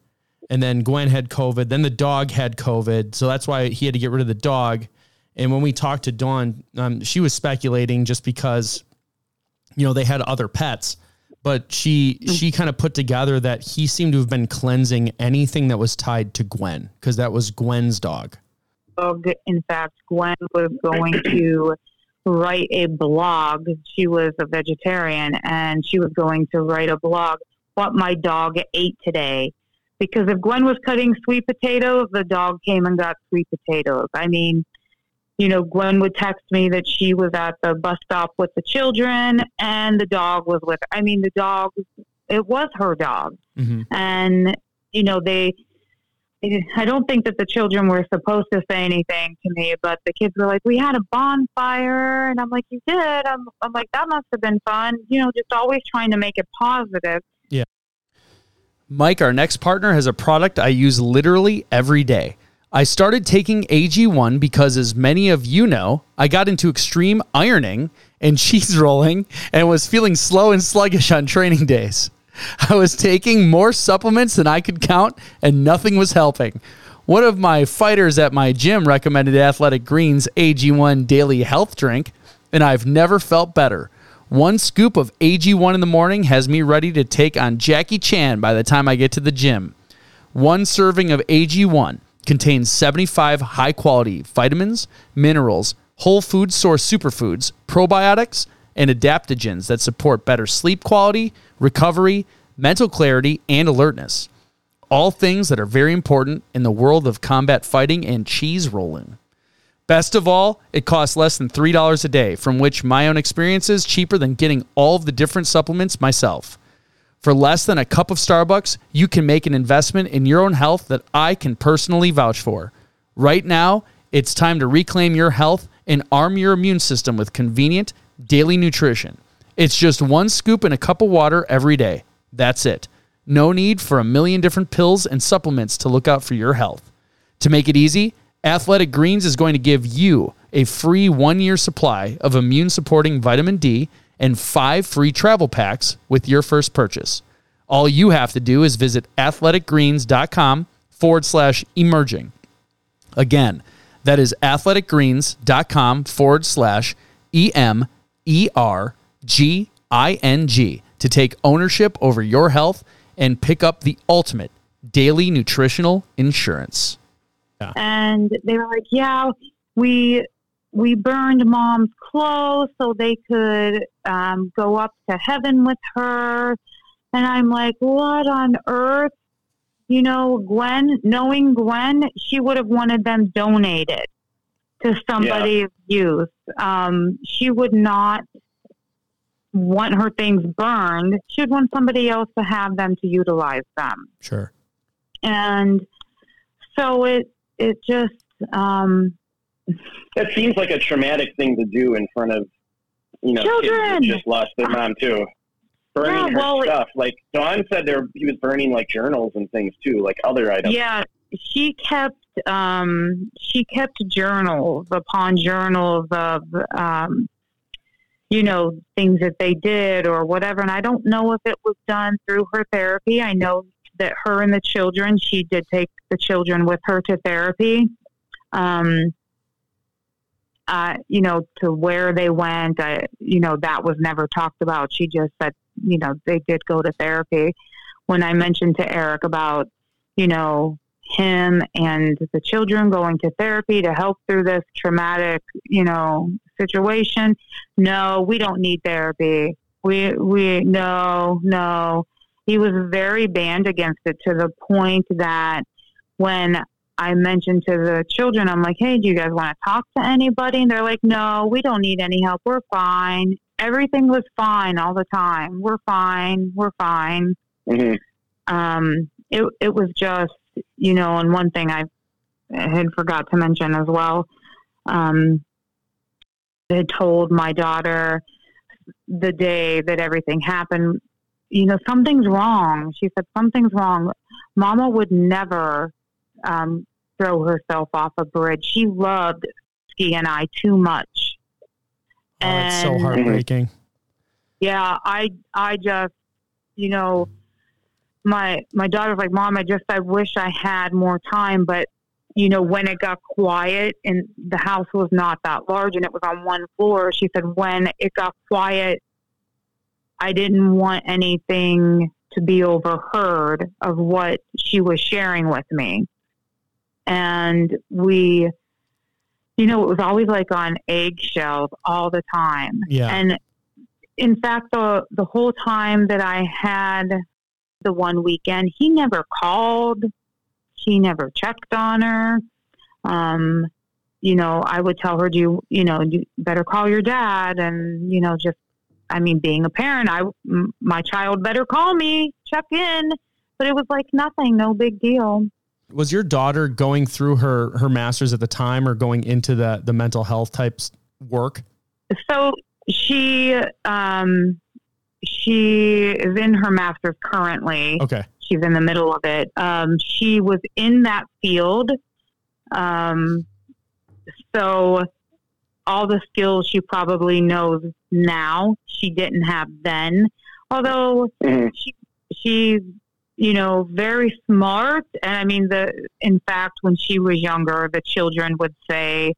and then Gwen had COVID, then the dog had COVID. So that's why he had to get rid of the dog. And when we talked to Dawn, she was speculating just because, you know, they had other pets, but she kind of put together that he seemed to have been cleansing anything that was tied to Gwen, because that was Gwen's dog. In fact, Gwen was going to write a blog. She was a vegetarian, and she was going to write a blog, what my dog ate today. Because if Gwen was cutting sweet potatoes, the dog came and got sweet potatoes. I mean, you know, Gwen would text me that she was at the bus stop with the children and the dog was with her. I mean, the dog, it was her dog. Mm-hmm. And, you know, I don't think that the children were supposed to say anything to me, but the kids were like, we had a bonfire. And I'm like, you did? I'm like, that must have been fun. You know, just always trying to make it positive. Yeah. Mike, our next partner, has a product I use literally every day. I started taking AG1 because, as many of you know, I got into extreme ironing and cheese rolling and was feeling slow and sluggish on training days. I was taking more supplements than I could count, and nothing was helping. One of my fighters at my gym recommended Athletic Greens AG1 Daily Health Drink, and I've never felt better. One scoop of AG1 in the morning has me ready to take on Jackie Chan by the time I get to the gym. One serving of AG1 contains 75 high-quality vitamins, minerals, whole food source superfoods, probiotics, and adaptogens that support better sleep quality, recovery, mental clarity, and alertness. All things that are very important in the world of combat fighting and cheese rolling. Best of all, it costs less than $3 a day, from which my own experience is cheaper than getting all of the different supplements myself. For less than a cup of Starbucks, you can make an investment in your own health that I can personally vouch for. Right now, it's time to reclaim your health and arm your immune system with convenient daily nutrition. It's just one scoop in a cup of water every day. That's it. No need for a million different pills and supplements to look out for your health. To make it easy, Athletic Greens is going to give you a free 1-year supply of immune-supporting vitamin D and 5 free travel packs with your first purchase. All you have to do is visit athleticgreens.com/emerging. Again, that is athleticgreens.com/emerging to take ownership over your health and pick up the ultimate daily nutritional insurance. Yeah. And they were like, yeah, we burned Mom's clothes so they could go up to heaven with her. And I'm like, what on earth? You know, Gwen, knowing Gwen, she would have wanted them donated to somebody's use. She would not want her things burned. She would want somebody else to have them, to utilize them. Sure. And so it just... that seems like a traumatic thing to do in front of, you know, children. Kids that just lost their mom too. Burning her stuff. Like Dawn said, he was burning like journals and things too, like other items. Yeah, she kept journals upon journals of, you know, things that they did or whatever. And I don't know if it was done through her therapy. I know that her and the children, she did take the children with her to therapy. You know, to where they went, you know, that was never talked about. She just said, you know, they did go to therapy. when I mentioned to Eric about, you know, him and the children going to therapy to help through this traumatic, you know, situation. No, we don't need therapy. No. He was very banned against it, to the point that when I mentioned to the children, I'm like, hey, do you guys want to talk to anybody? And they're like, no, we don't need any help. We're fine. Everything was fine all the time. We're fine. Mm-hmm. It was just, you know, and one thing I had forgot to mention as well, I had told my daughter the day that everything happened, you know, something's wrong. She said, something's wrong. Mama would never throw herself off a bridge. She loved Ski and I too much. Oh, and it's so heartbreaking. Yeah, I just, you know, my daughter's like, Mom, I wish I had more time. But, you know, when it got quiet, and the house was not that large and it was on one floor, she said, when it got quiet, I didn't want anything to be overheard of what she was sharing with me. And we, you know, it was always like on eggshells all the time. Yeah. And in fact, the whole time that I had the one weekend, he never called. He never checked on her. You know, I would tell her, you better call your dad. And, you know, just, I mean, being a parent, my child better call me, check in. But it was like nothing, no big deal. Was your daughter going through her master's at the time, or going into the mental health types work? So she is in her master's currently. Okay. She's in the middle of it. She was in that field. So all the skills she probably knows now, she didn't have then, although she's, you know, very smart. And I mean, in fact, when she was younger, the children would say,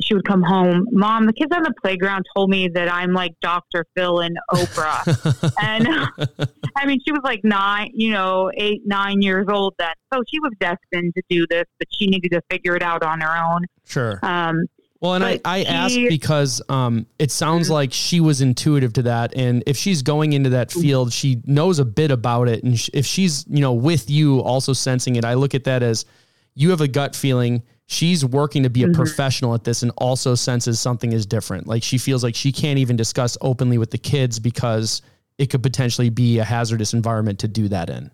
she would come home, Mom, the kids on the playground told me that I'm like Dr. Phil and Oprah. And I mean, she was like 8, 9 years old then. So she was destined to do this, but she needed to figure it out on her own. Sure. Well, and I asked because it sounds like she was intuitive to that. And if she's going into that field, she knows a bit about it. And if she's, you know, with you also sensing it, I look at that as you have a gut feeling. She's working to be a professional at this and also senses something is different. Like she feels like she can't even discuss openly with the kids because it could potentially be a hazardous environment to do that in.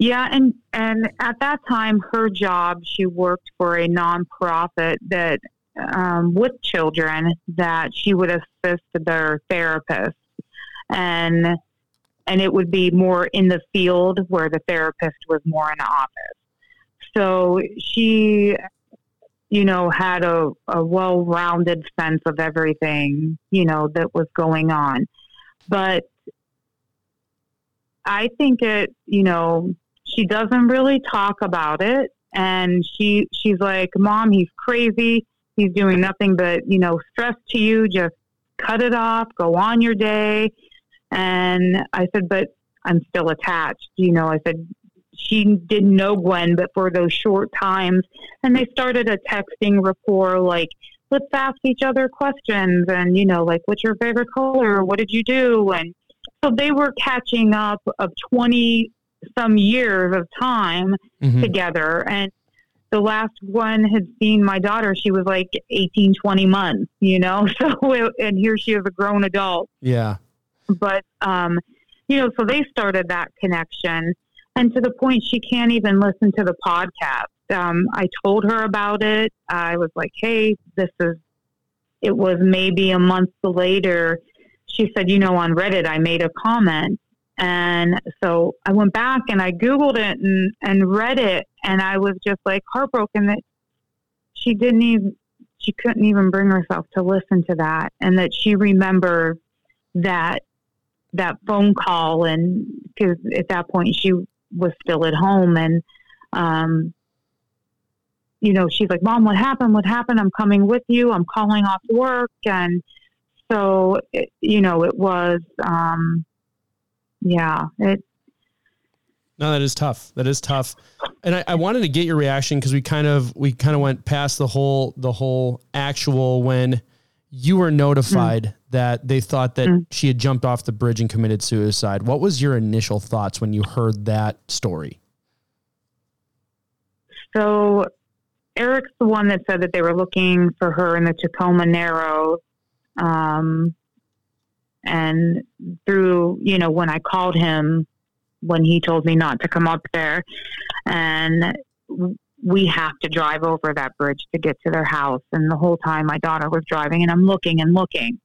Yeah. And at that time, her job, she worked for a nonprofit that, with children, that she would assist their therapist, and it would be more in the field where the therapist was more in the office. So she, you know, had a well-rounded sense of everything, you know, that was going on. But I think it, you know, she doesn't really talk about it. And she's like, Mom, he's crazy. He's doing nothing but, you know, stress to you. Just cut it off. Go on your day. And I said, but I'm still attached. You know, I said, she didn't know Gwen, but for those short times. And they started a texting rapport, like, let's ask each other questions. And, you know, like, what's your favorite color? What did you do? And so they were catching up of 20 some years of time together. And the last one had seen my daughter, she was like 18, 20 months, you know? So, and here she is, a grown adult. Yeah. But, you know, so they started that connection, and to the point she can't even listen to the podcast. I told her about it. I was like, hey, it was maybe a month later. She said, you know, on Reddit, I made a comment. And so I went back and I Googled it and read it. And I was just like heartbroken that she couldn't even bring herself to listen to that. And that she remembered that phone call. And because at that point she was still at home, and, you know, she's like, Mom, what happened? I'm coming with you. I'm calling off work. And so, it, you know, it was, yeah, it, No, that is tough. That is tough. And I wanted to get your reaction because we kind of went past the whole actual when you were notified that they thought that she had jumped off the bridge and committed suicide. What was your initial thoughts when you heard that story? So Eric's the one that said that they were looking for her in the Tacoma Narrows. And through, when I called him, when he told me not to come up there, and we have to drive over that bridge to get to their house. And the whole time my daughter was driving and I'm looking and looking,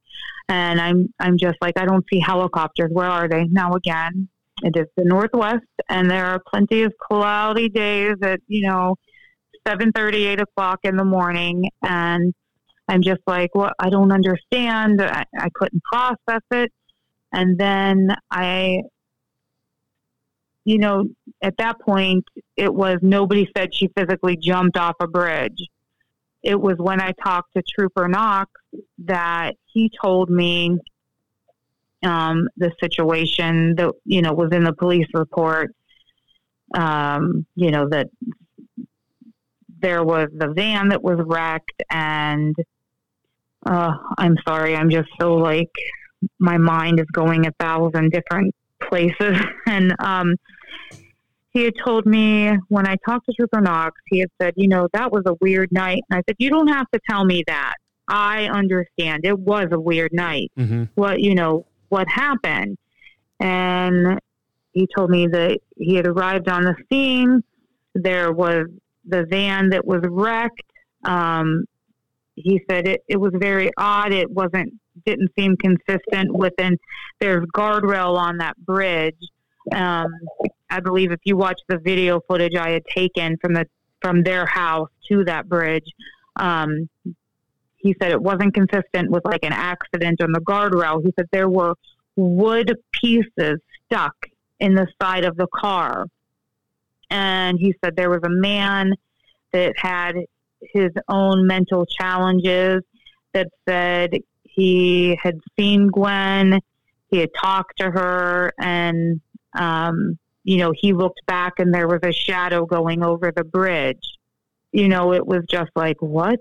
and I'm just like, I don't see helicopters. Where are they? Now, again, it is the Northwest and there are plenty of cloudy days at, 7:30, 8 o'clock in the morning. And I'm just like, well, I don't understand. I couldn't process it. And then at that point, it was nobody said she physically jumped off a bridge. It was when I talked to Trooper Knox that he told me the situation that, was in the police report, that there was the van that was wrecked. And I'm sorry, I'm just so like my mind is going 1,000 different places. And he had told me when I talked to Trooper Knox, he had said, that was a weird night. And I said, you don't have to tell me that. I understand. It was a weird night. Mm-hmm. What happened? And he told me that he had arrived on the scene. There was the van that was wrecked. He said it was very odd. It didn't seem consistent within. There's guardrail on that bridge. I believe if you watch the video footage I had taken from their house to that bridge, he said it wasn't consistent with like an accident on the guardrail. He said there were wood pieces stuck in the side of the car. And he said there was a man that had his own mental challenges that said he had seen Gwen, he had talked to her, and, he looked back and there was a shadow going over the bridge. It was just like, what?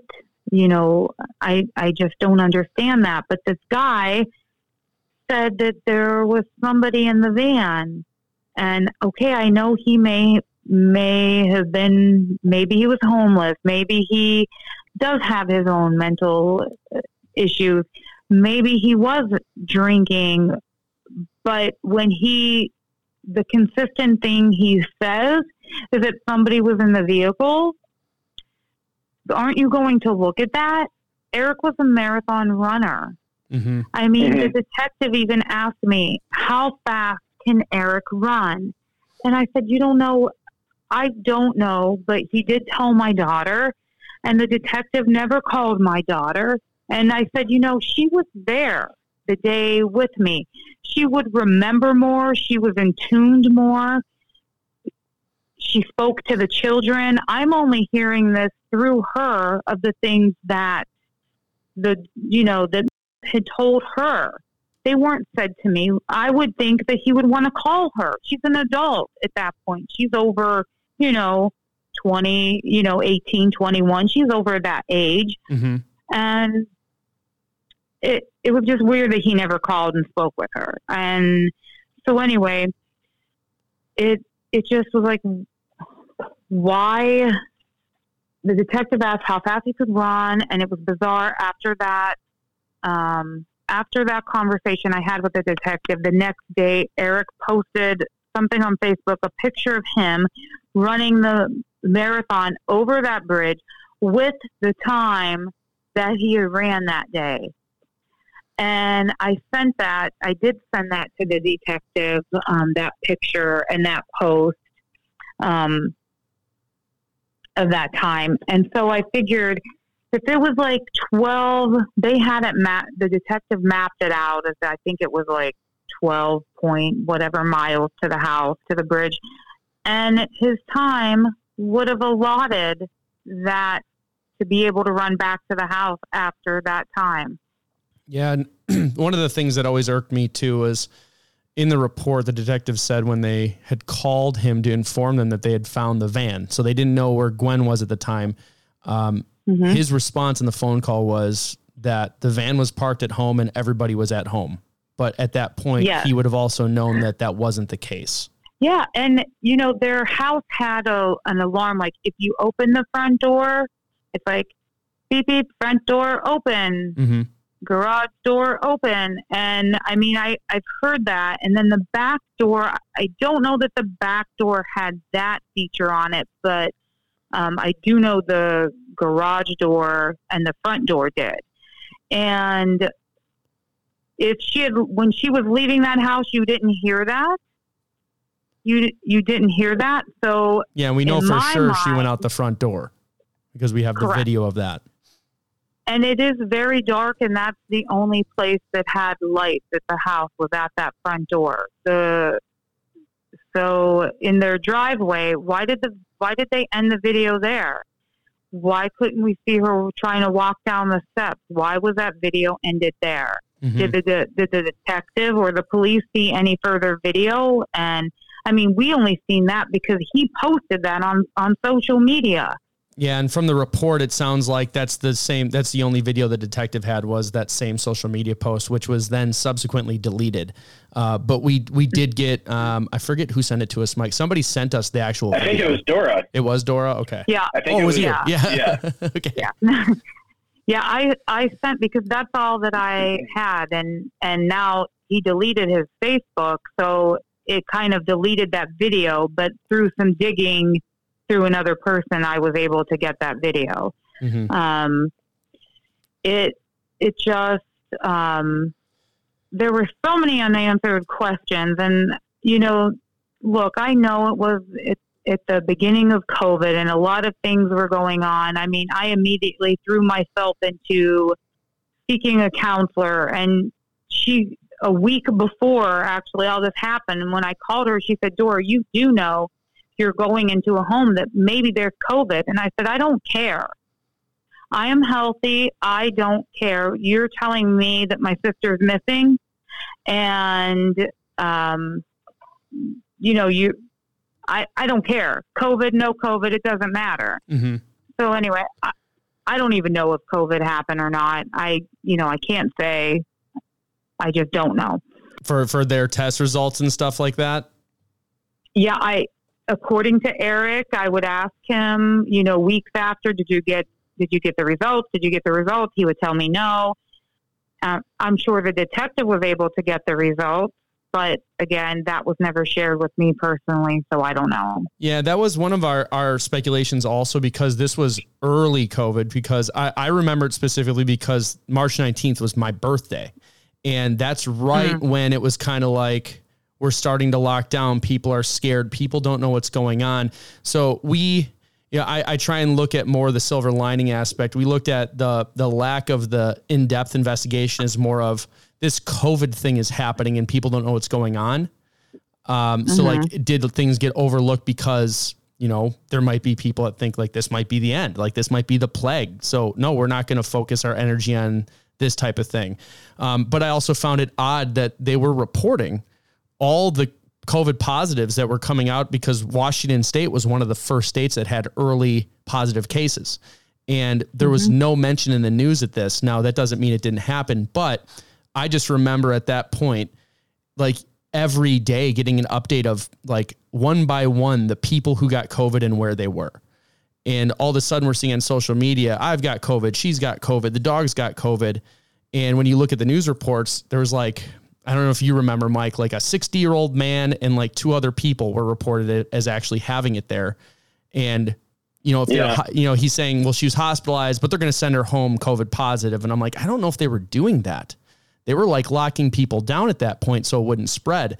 I just don't understand that. But this guy said that there was somebody in the van. And okay, I know he may have been, maybe he was homeless. Maybe he does have his own mental issues. Maybe he was drinking, but when the consistent thing he says is that somebody was in the vehicle. Aren't you going to look at that? Eric was a marathon runner. Mm-hmm. I mean, the detective even asked me, how fast can Eric run? And I said, I don't know, but he did tell my daughter, and the detective never called my daughter. And I said, she was there the day with me. She would remember more. She was in tuned more. She spoke to the children. I'm only hearing this through her of the things that that had told her. They weren't said to me. I would think that he would want to call her. She's an adult at that point. She's over, 20, 18, 21. She's over that age. Mm-hmm. And it was just weird that he never called and spoke with her. And so anyway, it just was like, why? The detective asked how fast he could run. And it was bizarre after that. After that conversation I had with the detective, the next day, Eric posted something on Facebook, a picture of him running the marathon over that bridge with the time that he ran that day. And I did send that to the detective, that picture and that post of that time. And so I figured if it was like 12, they had it mapped, the detective mapped it out as I think it was like 12 point whatever miles to the house, to the bridge. And his time would have allotted that to be able to run back to the house after that time. Yeah. And one of the things that always irked me too was in the report, the detective said when they had called him to inform them that they had found the van, so they didn't know where Gwen was at the time. His response in the phone call was that the van was parked at home and everybody was at home. But at that point, he would have also known that that wasn't the case. Yeah. And, you know, their house had an alarm. Like, if you open the front door, it's like, beep, beep, front door open, garage door open. And I mean, I've heard that. And then the back door, I don't know that the back door had that feature on it, but I do know the garage door and the front door did. And if she had, when she was leaving that house, you didn't hear that. You didn't hear that. So yeah, we know for sure she went out the front door because we have the video of that. And it is very dark, and that's the only place that had lights at the house was at that front door. So in their driveway, why did they end the video there? Why couldn't we see her trying to walk down the steps? Why was that video ended there? Did the detective or the police see any further video? And I mean, we only seen that because he posted that on social media. Yeah. And from the report, it sounds like that's the same. That's the only video the detective had was that same social media post, which was then subsequently deleted. But we did get, I forget who sent it to us, Mike. Somebody sent us the actual video. I think it was Dora. It was Dora. Okay. Yeah. I think it was you. Yeah. Okay. Yeah. Yeah, I sent because that's all that I had, and now he deleted his Facebook, so it kind of deleted that video, but through some digging through another person, I was able to get that video. It just, there were so many unanswered questions, and, you know, look, I know it was, it's at the beginning of COVID and a lot of things were going on. I mean, I immediately threw myself into seeking a counselor, and she, a week before actually all this happened. And when I called her, she said, Dora, you do know you're going into a home that maybe there's COVID. And I said, I don't care. I am healthy. I don't care. You're telling me that my sister's missing. And, you know, I don't care. COVID, no COVID, it doesn't matter. So anyway, I don't even know if COVID happened or not. I can't say. I just don't know. For their test results and stuff like that? Yeah, according to Eric, I would ask him, you know, weeks after, did you get the results? Did you get the results? He would tell me no. I'm sure the detective was able to get the results. But again, that was never shared with me personally, so I don't know. Yeah, that was one of our speculations also because this was early COVID, because I remember it specifically because March 19th was my birthday. And that's right when it was kind of like we're starting to lock down. People are scared. People don't know what's going on. So I try and look at more of the silver lining aspect. We looked at the lack of the in-depth investigation as more of this COVID thing is happening and people don't know what's going on. So like, did things get overlooked because, you know, there might be people that think like this might be the end, like this might be the plague. So no, we're not going to focus our energy on this type of thing. But I also found it odd that they were reporting all the COVID positives that were coming out because Washington State was one of the first states that had early positive cases. And there was no mention in the news at this. Now that doesn't mean it didn't happen, but I just remember at that point, like every day getting an update of like one by one, the people who got COVID and where they were. And all of a sudden we're seeing on social media, I've got COVID, she's got COVID, the dog's got COVID. And when you look at the news reports, there was like, I don't know if you remember, Mike, like a 60-year-old man and like two other people were reported as actually having it there. And, you know, if they're, you know, he's saying, well, she was hospitalized, but they're going to send her home COVID positive. And I'm like, I don't know if they were doing that. They were like locking people down at that point so it wouldn't spread.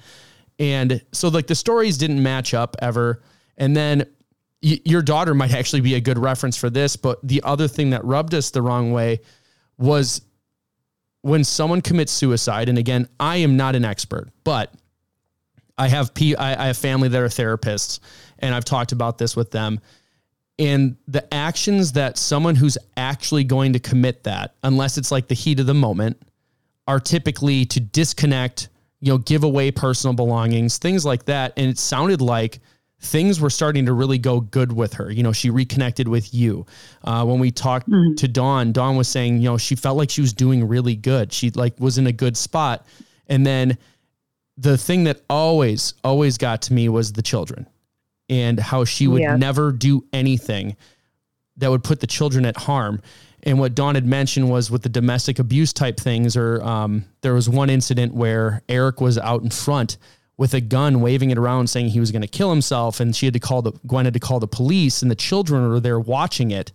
And so like the stories didn't match up ever. And then your daughter might actually be a good reference for this. But the other thing that rubbed us the wrong way was when someone commits suicide. And again, I am not an expert, but I have I have family that are therapists and I've talked about this with them. And the actions that someone who's actually going to commit that, unless it's like the heat of the moment, are typically to disconnect, you know, give away personal belongings, things like that. And it sounded like things were starting to really go good with her. You know, she reconnected with you. When we talked to Dawn, Dawn was saying, you know, she felt like she was doing really good. She like was in a good spot. And then the thing that always, always got to me was the children and how she would never do anything that would put the children at harm. And what Dawn had mentioned was with the domestic abuse type things, or there was one incident where Eric was out in front with a gun, waving it around, saying he was going to kill himself. And she had to call the, Gwen had to call the police, and the children were there watching it.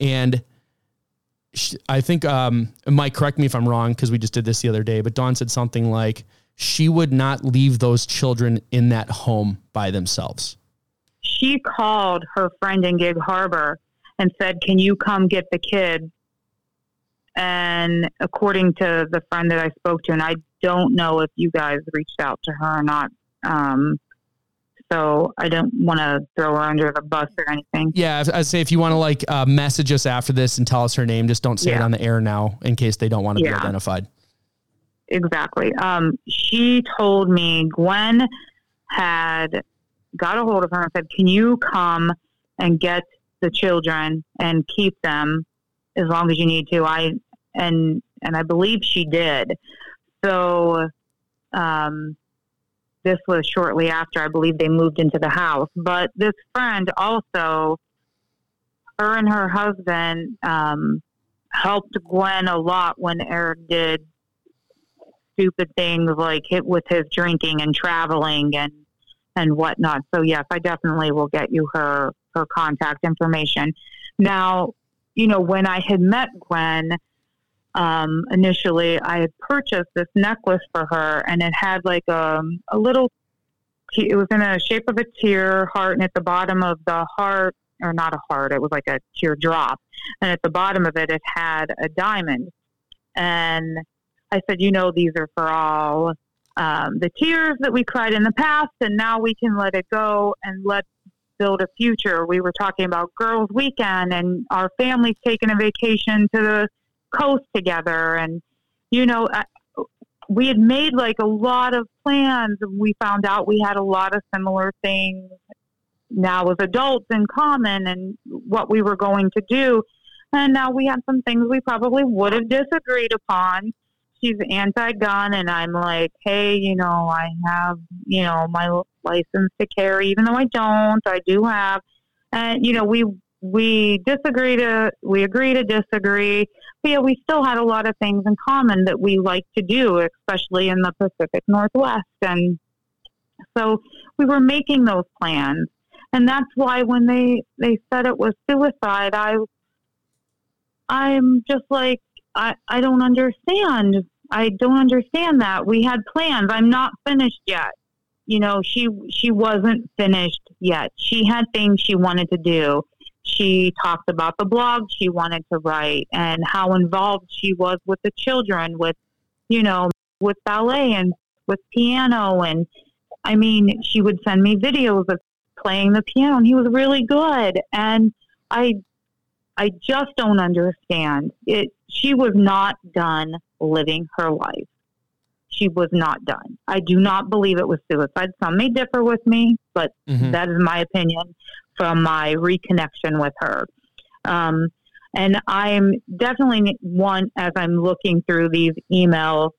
And she, I think, Mike, correct me if I'm wrong, cause we just did this the other day, but Dawn said something like she would not leave those children in that home by themselves. She called her friend in Gig Harbor and said, can you come get the kid? And according to the friend that I spoke to, and I don't know if you guys reached out to her or not. So I don't want to throw her under the bus or anything. Yeah. I'd say if you want to like message us after this and tell us her name, just don't say it on the air now in case they don't want to be identified. Exactly. She told me Gwen had got a hold of her and said, can you come and get the children and keep them as long as you need to. And I believe she did. So, this was shortly after, I believe they moved into the house, but this friend also, her and her husband, helped Gwen a lot when Eric did stupid things like hit with his drinking and traveling and whatnot. So yes, I definitely will get you her contact information. Now, you know, when I had met Gwen, initially I had purchased this necklace for her, and it had like a little, it was in a shape of a tear heart, and at the bottom of the heart, or not a heart, it was like a tear drop. And at the bottom of it, it had a diamond. And I said, you know, these are for all the tears that we cried in the past, and now we can let it go and let build a future. We were talking about girls weekend and our families taking a vacation to the coast together. And, you know, we had made like a lot of plans, and we found out we had a lot of similar things now as adults in common and what we were going to do. And now we had some things we probably would have disagreed upon. She's anti-gun, and I'm like, hey, you know, I have, you know, my license to carry, even though I don't, I do have. And, you know, we agree to disagree. But yeah, we still had a lot of things in common that we like to do, especially in the Pacific Northwest. And so we were making those plans. And that's why when they said it was suicide, I'm just like, I don't understand. I don't understand that. We had plans. I'm not finished yet. You know, she wasn't finished yet. She had things she wanted to do. She talked about the blog she wanted to write and how involved she was with the children, with, you know, with ballet and with piano. And I mean, she would send me videos of playing the piano, and he was really good. And I just don't understand it. She was not done living her life. She was not done. I do not believe it was suicide. Some may differ with me, but that is my opinion from my reconnection with her. And I'm definitely one, as I'm looking through these emails,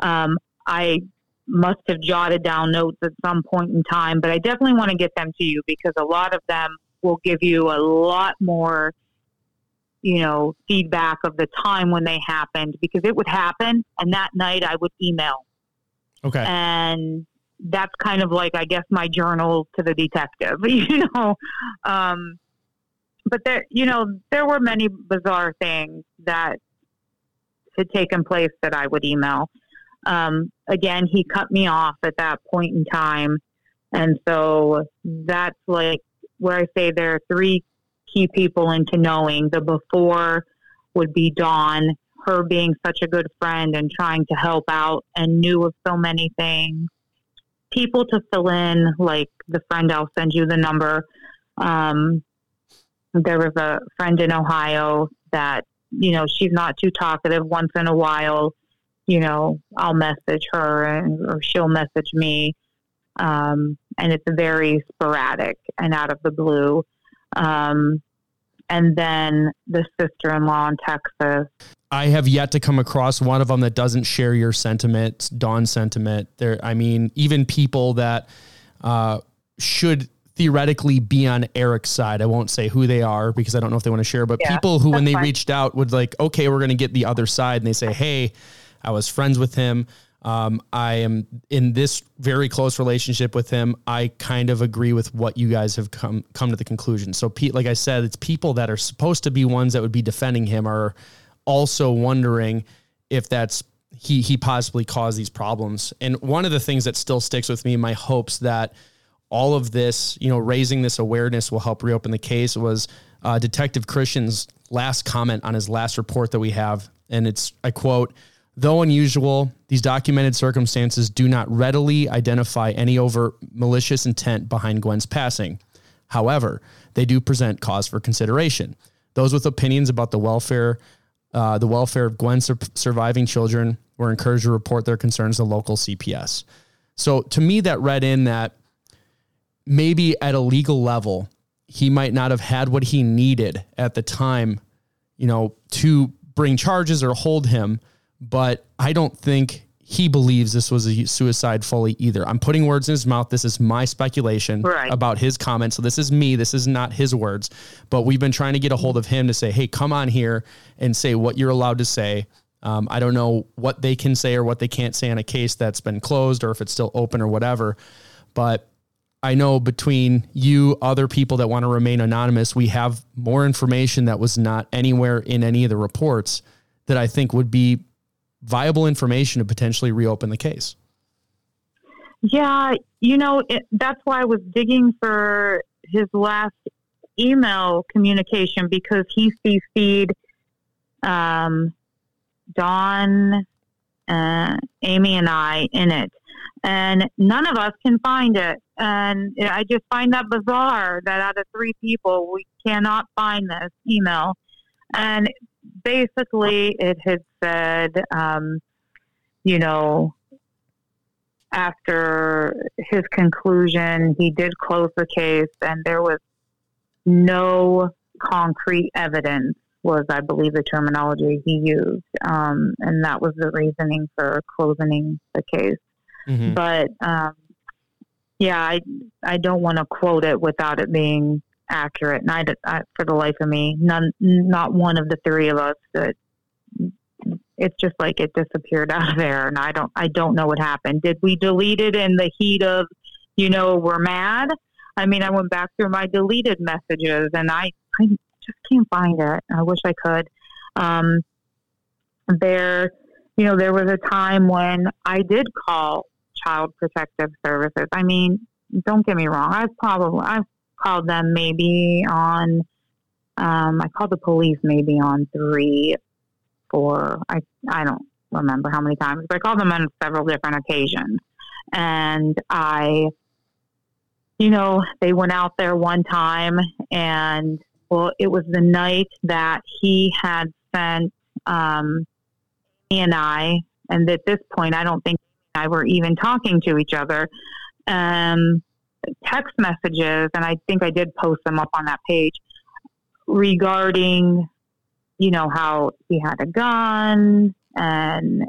I must have jotted down notes at some point in time, but I definitely want to get them to you because a lot of them will give you a lot more, you know, feedback of the time when they happened, because it would happen. And that night I would email. Okay. And that's kind of like, I guess, my journal to the detective, you know? But there, you know, there were many bizarre things that had taken place that I would email. Again, he cut me off at that point in time. And so that's like where I say there are three key people into knowing. The before would be Dawn, her being such a good friend and trying to help out and knew of so many things. People to fill in, like the friend, I'll send you the number. There was a friend in Ohio that, you know, she's not too talkative once in a while. you know, I'll message her or she'll message me. And it's very sporadic and out of the blue. And then the sister-in-law in Texas. I have yet to come across one of them that doesn't share your sentiment, Dawn's sentiment. There, I mean, even people that should theoretically be on Eric's side. I won't say who they are because I don't know if they want to share, but yeah, people who, when they reached out, would like, okay, we're going to get the other side. And they say, hey, I was friends with him. I am in this very close relationship with him. I kind of agree with what you guys have come to the conclusion. So Pete, like I said, it's people that are supposed to be ones that would be defending him are also wondering if that's he possibly caused these problems. And one of the things that still sticks with me, my hopes that all of this, you know, raising this awareness will help reopen the case was Detective Christian's last comment on his last report that we have. And it's, I quote, "Though unusual, these documented circumstances do not readily identify any overt malicious intent behind Gwen's passing. However, they do present cause for consideration. Those with opinions about the welfare of Gwen's surviving children were encouraged to report their concerns to local CPS." So to me, that read in that maybe at a legal level, he might not have had what he needed at the time, you know, to bring charges or hold him. But I don't think he believes this was a suicide fully either. I'm putting words in his mouth. This is my speculation about his comments. So this is me. This is not his words. But we've been trying to get a hold of him to say, hey, come on here and say what you're allowed to say. I don't know what they can say or what they can't say on a case that's been closed or if it's still open or whatever. But I know between you, other people that want to remain anonymous, we have more information that was not anywhere in any of the reports that I think would be viable information to potentially reopen the case. Yeah. You know, that's why I was digging for his last email communication, because he CC'd Dawn, Amy, and I in it. And none of us can find it. And I just find that bizarre that out of three people, we cannot find this email. And basically, it had said, you know, after his conclusion, he did close the case, and there was no concrete evidence, was I believe the terminology he used. And that was the reasoning for closing the case. Mm-hmm. But, yeah, I don't want to quote it without it being accurate. And I, for the life of me, not one of the three of us, that it's just like it disappeared out of there. And I don't know what happened. Did we delete it in the heat of, you know, we're mad? I mean, I went back through my deleted messages and I just can't find it. I wish I could. You know, there was a time when I did call Child Protective Services. I mean, don't get me wrong. I've called them maybe on, I called the police maybe on 3, 4, I don't remember how many times, but I called them on several different occasions. And you know, they went out there one time and, well, it was the night that he had sent, and I, and at this point, I don't think I were even talking to each other, text messages. And I think I did post them up on that page regarding, you know, how he had a gun and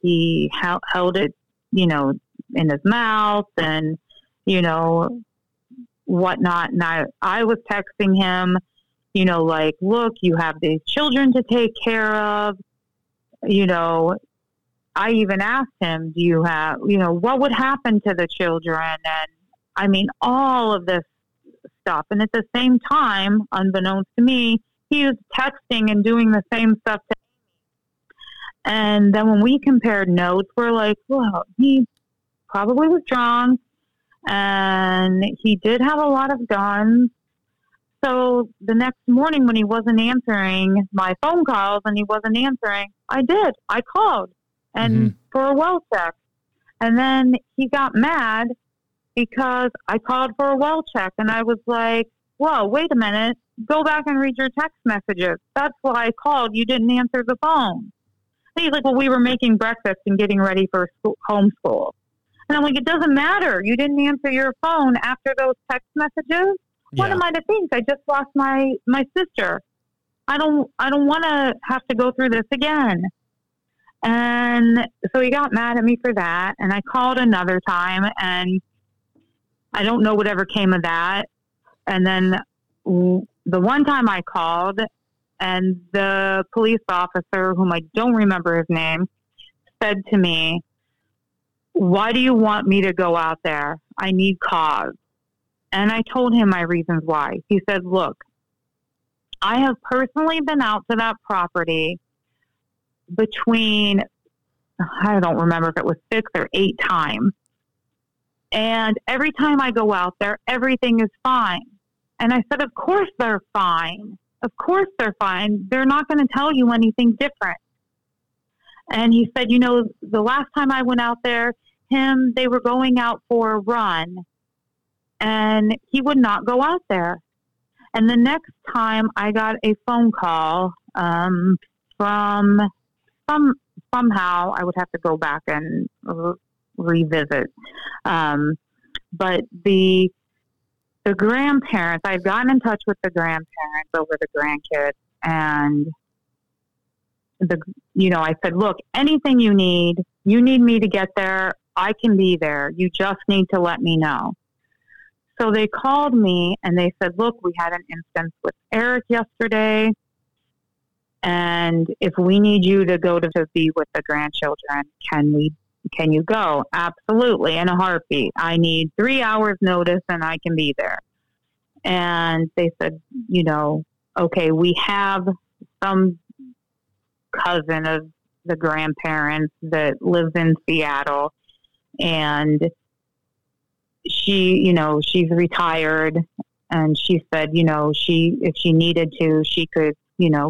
he held it, you know, in his mouth and, you know, whatnot. And I was texting him, you know, like, look, you have these children to take care of. You know, I even asked him, do you have, you know, what would happen to the children? And I mean, all of this stuff. And at the same time, unbeknownst to me, he was texting and doing the same stuff to me. And then when we compared notes, we're like, well, he probably was drunk and he did have a lot of guns. So the next morning when he wasn't answering my phone calls and he wasn't answering, I called and for a well check. And then he got mad because I called for a well check. And I was like, whoa, wait a minute. Go back and read your text messages. That's why I called. You didn't answer the phone. And he's like, well, we were making breakfast and getting ready for school, homeschool. And I'm like, it doesn't matter. You didn't answer your phone after those text messages. What am I to think? I just lost my sister. I don't want to have to go through this again. And so he got mad at me for that. And I called another time and I don't know whatever came of that. And then the one time I called and the police officer, whom I don't remember his name, said to me, why do you want me to go out there? I need cause. And I told him my reasons why. He said, look, I have personally been out to that property between, I don't remember if it was 6 or 8 times. And every time I go out there, everything is fine. And I said, of course they're fine. Of course they're fine. They're not going to tell you anything different. And he said, you know, the last time I went out there, they were going out for a run and he would not go out there. And the next time I got a phone call, from somehow I would have to go back and revisit. But the grandparents, I've gotten in touch with the grandparents over the grandkids, and I said, look, anything you need me to get there. I can be there. You just need to let me know. So they called me and they said, look, we had an instance with Eric yesterday. And if we need you to go to be with the grandchildren, can you go? Absolutely. In a heartbeat. I need 3 hours notice and I can be there. And they said, okay, we have some cousin of the grandparents that lives in Seattle. And she, she's retired. And she said, if she needed to, she could,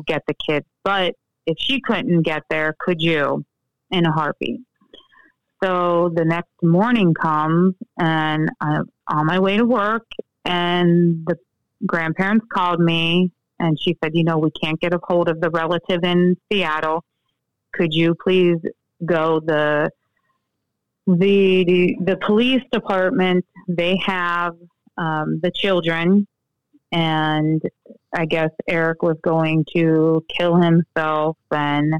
get the kids. But if she couldn't get there, could you? In a heartbeat. So the next morning comes and I'm on my way to work and the grandparents called me and she said, we can't get a hold of the relative in Seattle. Could you please go? The police department, they have the children, and I guess Eric was going to kill himself, and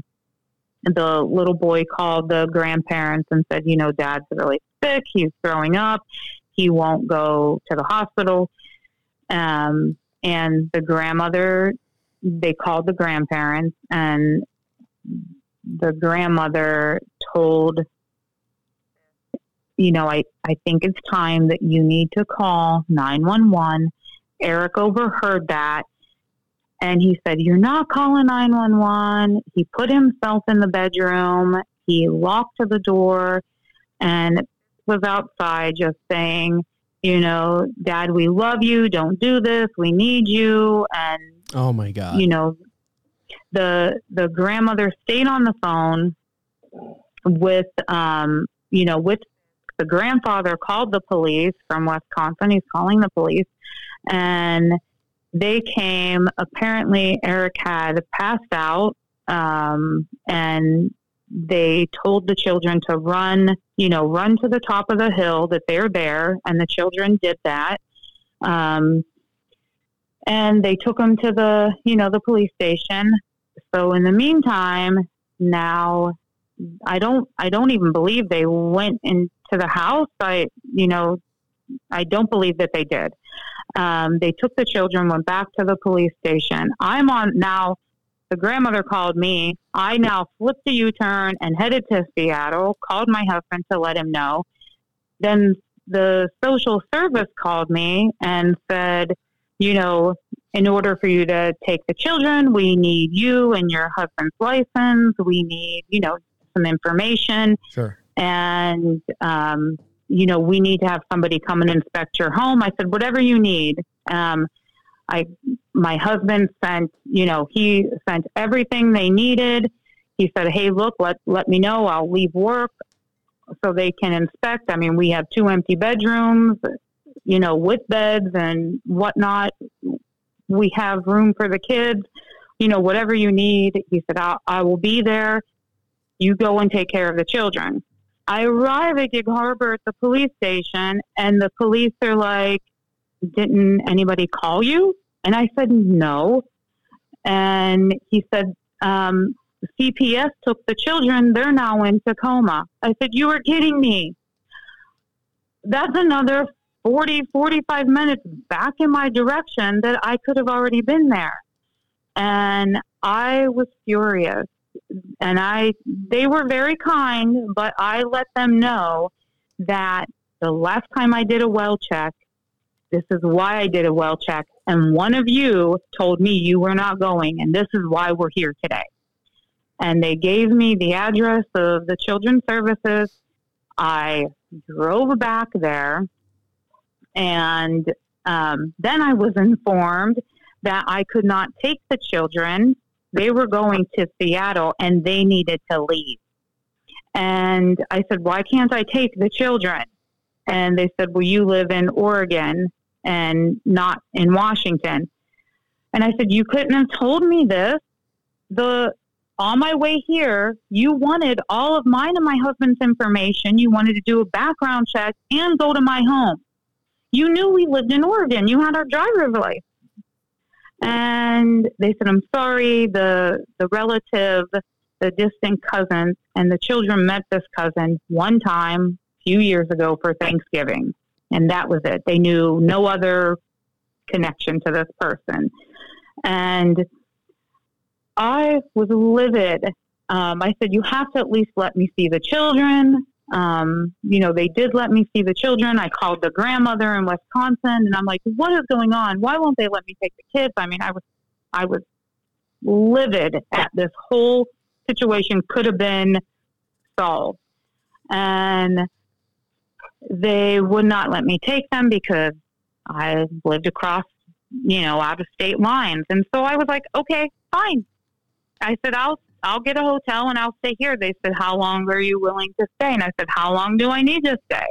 the little boy called the grandparents and said, dad's really sick. He's throwing up. He won't go to the hospital. And the grandmother, they called the grandparents, and the grandmother told, I think it's time that you need to call 911. Eric overheard that. And he said, you're not calling 911. He put himself in the bedroom. He locked the door and was outside just saying, Dad, we love you. Don't do this. We need you. And, oh my God, the grandmother stayed on the phone with, with the grandfather, called the police from Wisconsin. He's calling the police. And they came. Apparently Eric had passed out, and they told the children to run to the top of the hill, that they're there. And the children did that. And they took them to the police station. So in the meantime, now I don't even believe they went into the house. I don't believe that they did. They took the children, went back to the police station. The grandmother called me. I now flipped the U-turn and headed to Seattle, called my husband to let him know. Then the social service called me and said, in order for you to take the children, we need you and your husband's license. We need, some information. Sure. And, we need to have somebody come and inspect your home. I said, whatever you need. My husband sent, he sent everything they needed. He said, hey, look, let me know. I'll leave work so they can inspect. I mean, we have 2 empty bedrooms, with beds and whatnot. We have room for the kids, whatever you need. He said, I will be there. You go and take care of the children. I arrive at Gig Harbor at the police station, and the police are like, didn't anybody call you? And I said, no. And he said, CPS took the children. They're now in Tacoma. I said, you are kidding me. That's another 40, 45 minutes back in my direction that I could have already been there. And I was furious. And they were very kind, but I let them know that the last time I did a well check, this is why I did a well check. And one of you told me you were not going, and this is why we're here today. And they gave me the address of the Children's Services. I drove back there, and then I was informed that I could not take the children. They were going to Seattle, and they needed to leave. And I said, why can't I take the children? And they said, well, you live in Oregon and not in Washington. And I said, you couldn't have told me this. On my way here, you wanted all of mine and my husband's information. You wanted to do a background check and go to my home. You knew we lived in Oregon. You had our driver's license. And they said, I'm sorry, the relative, the distant cousin, and the children met this cousin one time a few years ago for Thanksgiving. And that was it. They knew no other connection to this person. And I was livid. I said, you have to at least let me see the children. They did let me see the children. I called the grandmother in Wisconsin, and I'm like, what is going on? Why won't they let me take the kids? I mean, I was livid at this whole situation. Could have been solved. And they would not let me take them because I lived across, out of state lines. And so I was like, okay, fine. I said, I'll get a hotel and I'll stay here. They said, how long are you willing to stay? And I said, how long do I need to stay?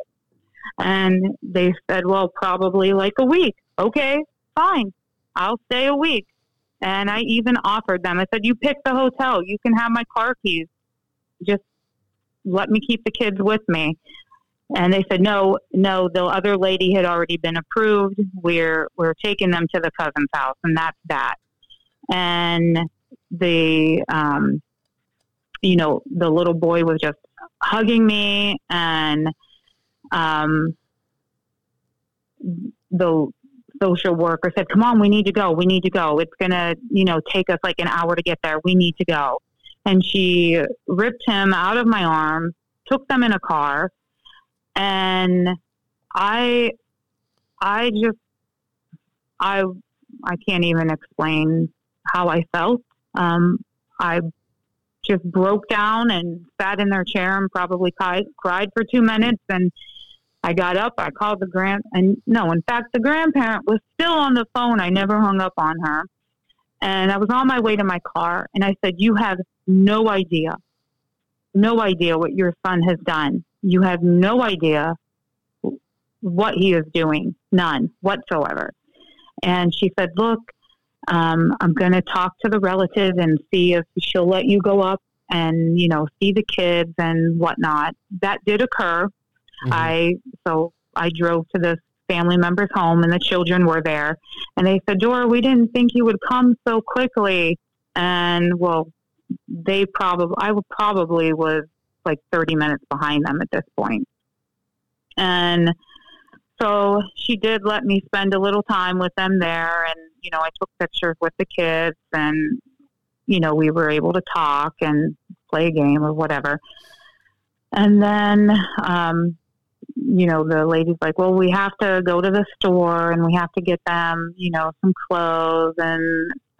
And they said, well, probably like a week. Okay, fine. I'll stay a week. And I even offered them. I said, you pick the hotel. You can have my car keys. Just let me keep the kids with me. And they said, no, the other lady had already been approved. We're taking them to the cousin's house. And that's that. And the little boy was just hugging me, and the social worker said, come on, we need to go. It's going to, take us like an hour to get there. We need to go. And she ripped him out of my arms, took them in a car. And I can't even explain how I felt. I just broke down and sat in their chair and probably cried for 2 minutes. And I got up, I called the the grandparent was still on the phone. I never hung up on her. And I was on my way to my car, and I said, you have no idea what your son has done. You have no idea what he is doing. None whatsoever. And she said, look, I'm going to talk to the relative and see if she'll let you go up and, see the kids and whatnot. That did occur. Mm-hmm. So I drove to this family member's home, and the children were there, and they said, Dora, we didn't think you would come so quickly. And well, I probably was like 30 minutes behind them at this point. And so she did let me spend a little time with them there. And, I took pictures with the kids, and, we were able to talk and play a game or whatever. And then, the lady's like, well, we have to go to the store, and we have to get them, some clothes and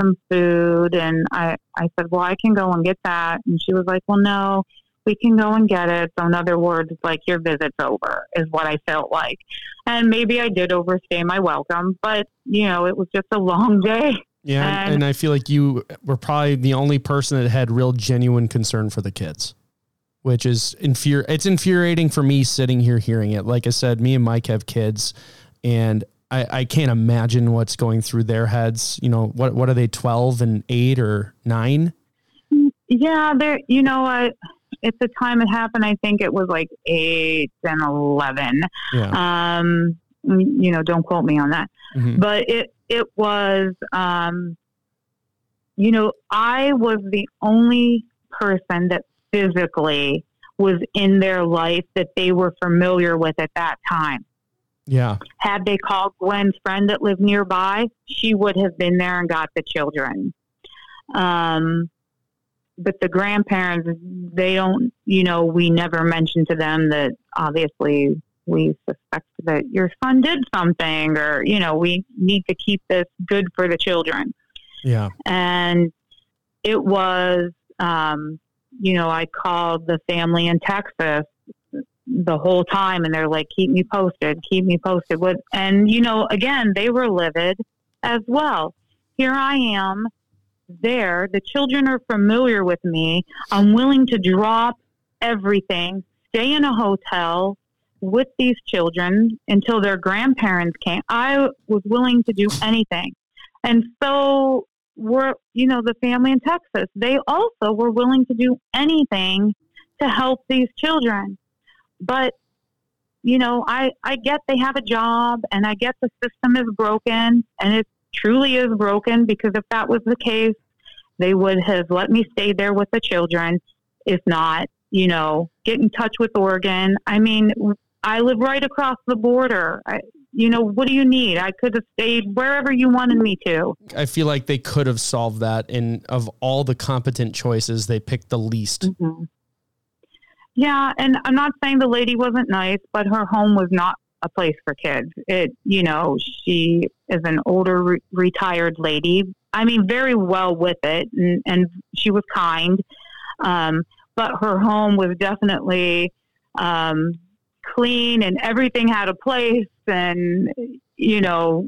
some food. And I said, well, I can go and get that. And she was like, well, no, we can go and get it. So in other words, like, your visit's over is what I felt like. And maybe I did overstay my welcome, but it was just a long day. Yeah. And I feel like you were probably the only person that had real genuine concern for the kids, which is it's infuriating for me sitting here hearing it. Like I said, me and Mike have kids, and I can't imagine what's going through their heads. What are they, 12 and 8 or 9? Yeah. They're, at the time it happened, I think it was like 8 and 11. Yeah. You know, don't quote me on that, mm-hmm. but it was, you know, I was the only person that physically was in their life that they were familiar with at that time. Yeah. Had they called Gwen's friend that lived nearby, she would have been there and got the children. But the grandparents, they don't, you know, we never mentioned to them that obviously we suspect that your son did something, or, you know, we need to keep this good for the children. Yeah. And it was, you know, I called the family in Texas the whole time and they're like, keep me posted. And, you know, again, they were livid as well. Here I am there. The children are familiar with me. I'm willing to drop everything, stay in a hotel with these children until their grandparents came. I was willing to do anything. And so were, you know, the family in Texas, they also were willing to do anything to help these children. But, you know, I get they have a job and I get the system is broken, and it truly is broken, because if that was the case, they would have let me stay there with the children. If not, you know, get in touch with Oregon. I mean, I live right across the border. You know, what do you need? I could have stayed wherever you wanted me to. I feel like they could have solved that. And of all the competent choices, they picked the least. Mm-hmm. Yeah. And I'm not saying the lady wasn't nice, but her home was not a place for kids. It, you know, she is an older retired lady. I mean, very well with it. And she was kind. But her home was definitely, clean, and everything had a place, and, you know,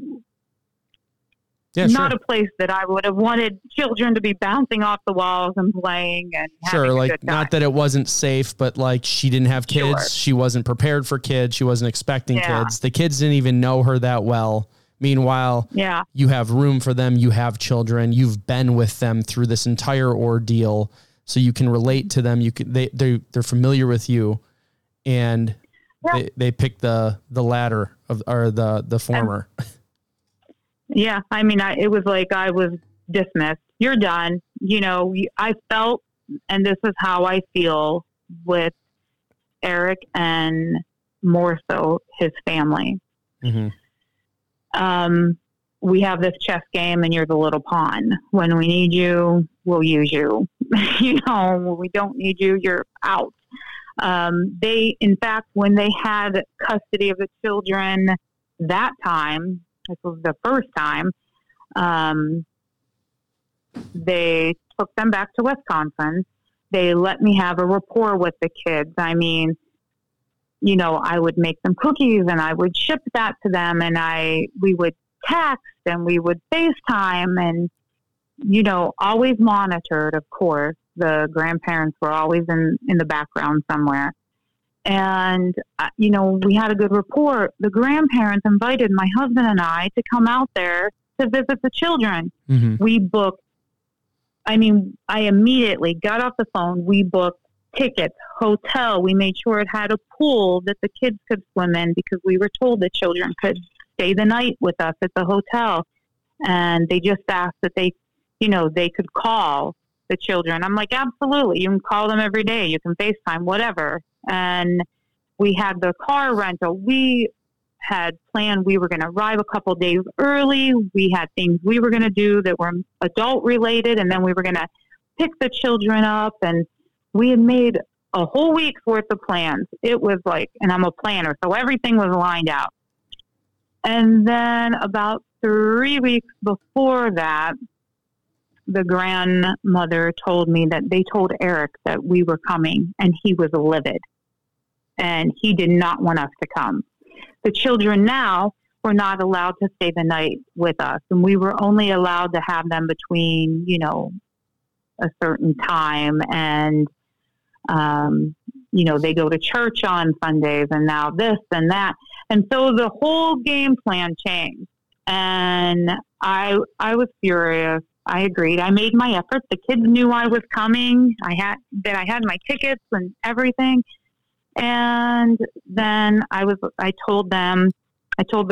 yeah, not sure. A place that I would have wanted children to be bouncing off the walls and playing and having a good time. Not that it wasn't safe, but like she didn't have kids. Sure. She wasn't prepared for kids. She wasn't expecting kids. The kids didn't even know her that well. Meanwhile, you have room for them. You have children. You've been with them through this entire ordeal, so you can relate to them. You can, they're familiar with you, and They picked the latter or the former. Yeah. I mean, it was like, I was dismissed. You're done. You know, I felt, and this is how I feel with Eric and more so his family. Mm-hmm. We have this chess game and you're the little pawn. When we need you, we'll use you. You know, when we don't need you, you're out. They, in fact, when they had custody of the children that time, this was the first time, they took them back to Wisconsin. They let me have a rapport with the kids. I mean, you know, I would make them cookies and I would ship that to them, and we would text and we would FaceTime, and, you know, always monitored, of course. The grandparents were always in the background somewhere. And, you know, we had a good rapport. The grandparents invited my husband and I to come out there to visit the children. Mm-hmm. We booked, I mean, I immediately got off the phone. We booked tickets, hotel. We made sure it had a pool that the kids could swim in, because we were told the children could stay the night with us at the hotel. And they just asked that they, you know, they could call the children. I'm like, absolutely. You can call them every day. You can FaceTime, whatever. And we had the car rental. We had planned we were going to arrive a couple days early. We had things we were going to do that were adult related. And then we were going to pick the children up. And we had made a whole week's worth of plans. It was like, and I'm a planner, so everything was lined out. And then about 3 weeks before that, the grandmother told me that they told Eric that we were coming, and he was livid and he did not want us to come. The children now were not allowed to stay the night with us, and we were only allowed to have them between, you know, a certain time. And, you know, they go to church on Sundays and now this and that. And so the whole game plan changed, and I was furious. I agreed. I made my efforts. The kids knew I was coming. I had my tickets and everything. And then I told the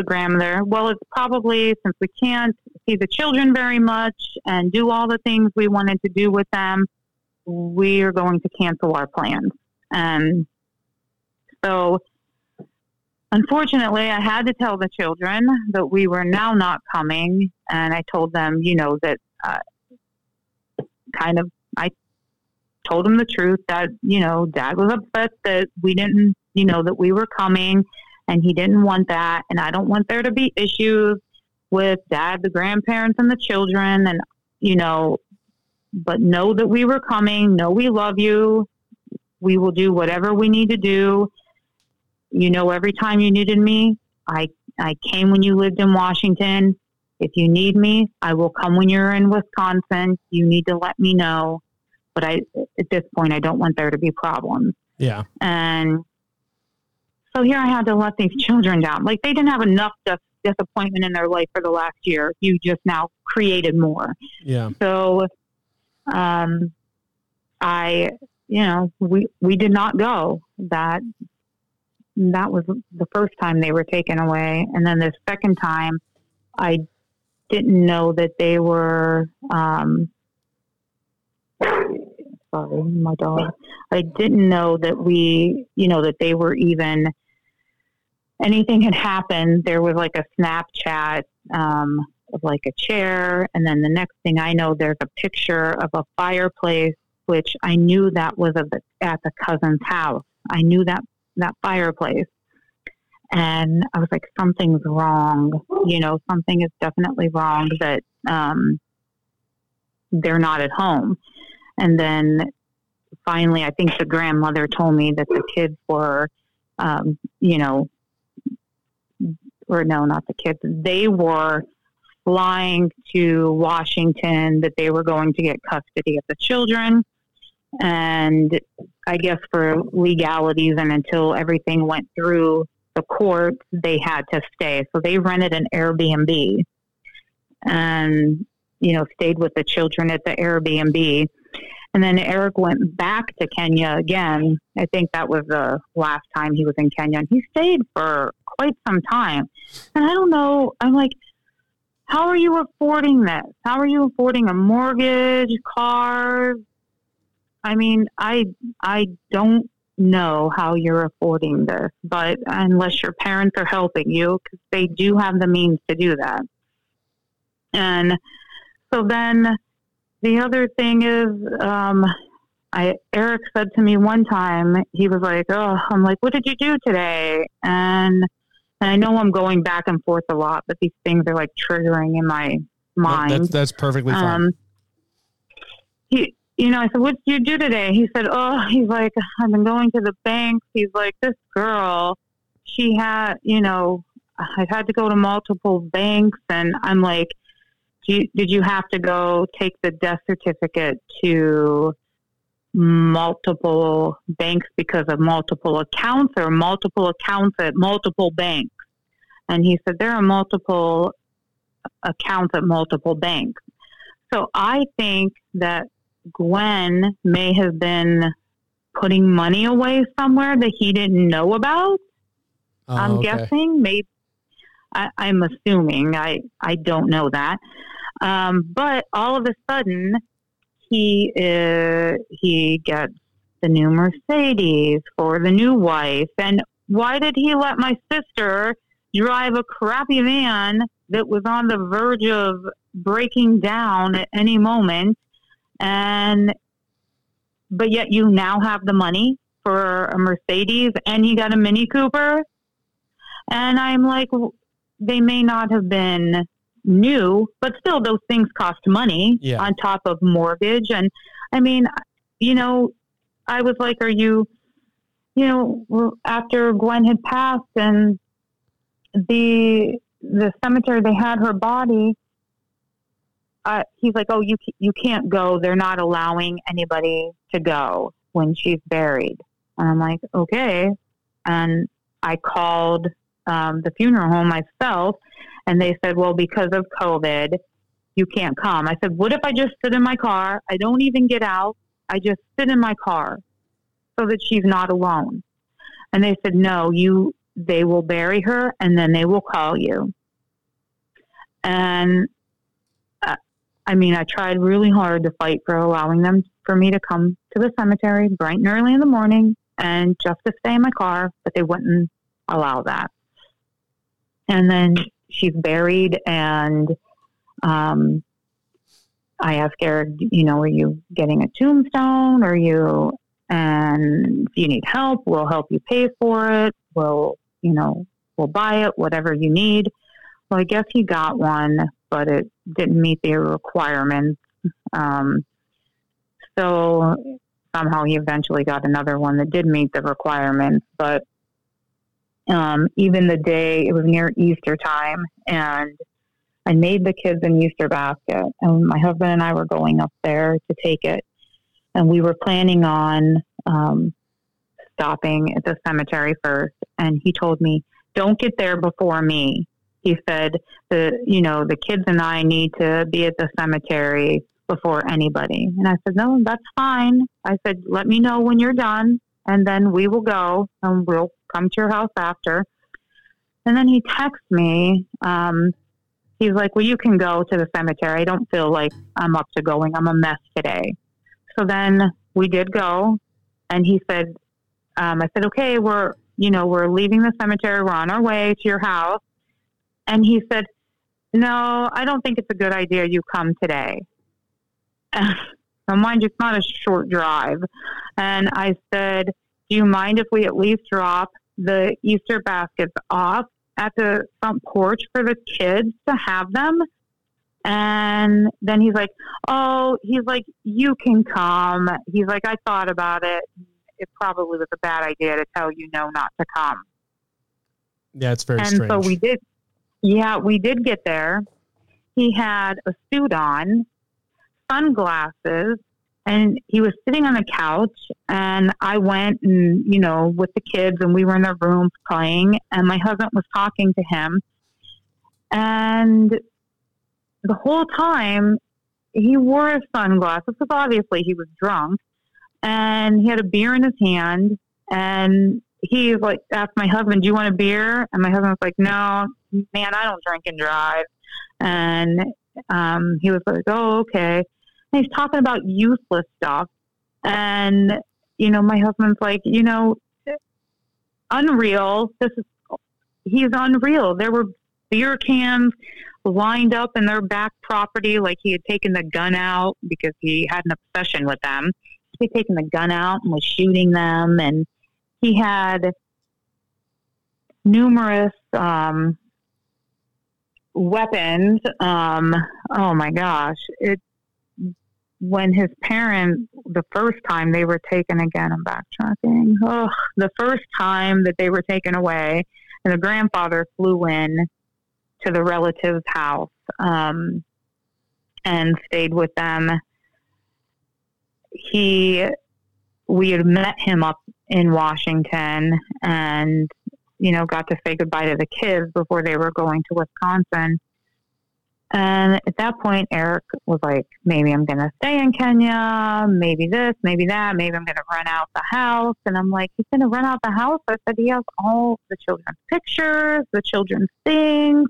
grandmother, well, it's probably since we can't see the children very much and do all the things we wanted to do with them, we are going to cancel our plans. And so unfortunately, I had to tell the children that we were now not coming. And I told them, that I told them the truth that, Dad was upset that we didn't, that we were coming and he didn't want that. And I don't want there to be issues with Dad, the grandparents and the children. And, but know that we were coming. Know we love you. We will do whatever we need to do. Every time you needed me, I came when you lived in Washington. If you need me, I will come when you're in Wisconsin. You need to let me know. But at this point, I don't want there to be problems. Yeah. And so here I had to let these children down. Like, they didn't have enough disappointment in their life for the last year. You just now created more. Yeah. So, we did not go. That was the first time they were taken away. And then the second time, I didn't know that they were, sorry, my dog. I didn't know that that they were even, anything had happened. There was like a Snapchat, of like a chair. And then the next thing I know, there's a picture of a fireplace, which I knew that was at the cousin's house. I knew that fireplace. And I was like, something's wrong. Something is definitely wrong that, they're not at home. And then finally, I think the grandmother told me that the kids were, or no, not the kids. They were flying to Washington, that they were going to get custody of the children. And I guess for legalities and until everything went through the court, they had to stay. So they rented an Airbnb and, stayed with the children at the Airbnb. And then Eric went back to Kenya again. I think that was the last time he was in Kenya. And he stayed for quite some time. And I don't know. I'm like, how are you affording this? How are you affording a mortgage, cars? I mean, I don't know how you're affording this, but unless your parents are helping you, because they do have the means to do that. And so then the other thing is, Eric said to me one time, he was like, oh, I'm like, what did you do today? And I know I'm going back and forth a lot, but these things are like triggering in my mind. Well, that's perfectly fine. I said, what did you do today? He said, he's like, I've been going to the banks. He's like, this girl, she had, I've had to go to multiple banks. And I'm like, did you have to go take the death certificate to multiple banks because of multiple accounts or multiple accounts at multiple banks? And he said, there are multiple accounts at multiple banks. So I think that Gwen may have been putting money away somewhere that he didn't know about. Guessing. Maybe I'm assuming. I don't know that. But all of a sudden, he gets the new Mercedes for the new wife. And why did he let my sister drive a crappy van that was on the verge of breaking down at any moment? But yet you now have the money for a Mercedes and he got a Mini Cooper. And I'm like, they may not have been new, but still those things cost money on top of mortgage. And I mean, I was like, are you, after Gwen had passed and the cemetery, they had her body. He's like, oh, you can't go. They're not allowing anybody to go when she's buried. And I'm like, okay. And I called the funeral home myself, and they said, well, because of COVID, you can't come. I said, what if I just sit in my car? I don't even get out. I just sit in my car so that she's not alone. And they said, no, they will bury her and then they will call you. And I mean, I tried really hard to fight for allowing them, for me to come to the cemetery bright and early in the morning and just to stay in my car, but they wouldn't allow that. And then she's buried, and I asked Eric, you know, are you getting a tombstone? And if you need help, we'll help you pay for it. We'll buy it, whatever you need. Well, I guess he got one, but it didn't meet the requirements. So somehow he eventually got another one that did meet the requirements. But even the day, it was near Easter time, and I made the kids an Easter basket, and my husband and I were going up there to take it. And we were planning on stopping at the cemetery first. And he told me, don't get there before me. He said, the kids and I need to be at the cemetery before anybody. And I said, no, that's fine. I said, let me know when you're done, and then we will go, and we'll come to your house after. And then he texted me. He's like, well, you can go to the cemetery. I don't feel like I'm up to going. I'm a mess today. So then we did go, and he said, I said, okay, we're leaving the cemetery. We're on our way to your house. And he said, no, I don't think it's a good idea you come today. Now, mind you, it's not a short drive. And I said, do you mind if we at least drop the Easter baskets off at the front porch for the kids to have them? And then he's like, oh, he's like, you can come. He's like, I thought about it. It probably was a bad idea to tell you no, not to come. Yeah, it's very strange. And so we did get there. He had a suit on, sunglasses, and he was sitting on the couch, and I went and, with the kids, and we were in their room playing, and my husband was talking to him. And the whole time he wore his sunglasses because obviously he was drunk, and he had a beer in his hand, and he like asked my husband, do you want a beer? And my husband was like, no, man, I don't drink and drive. And he was like, oh, okay. And he's talking about useless stuff. And, my husband's like, unreal. He's unreal. There were beer cans lined up in their back property, like he had taken the gun out because he had an obsession with them. He'd taken the gun out and was shooting them, and he had numerous weapons. Oh my gosh! When his parents, the first time they were taken again, I'm backtracking. Oh, the first time that they were taken away, and the grandfather flew in to the relative's house, and stayed with them. We had met him up in Washington, and, got to say goodbye to the kids before they were going to Wisconsin. And at that point, Eric was like, maybe I'm going to stay in Kenya, maybe this, maybe that, maybe I'm going to rent out the house. And I'm like, he's going to rent out the house? I said, he has all the children's pictures, the children's things.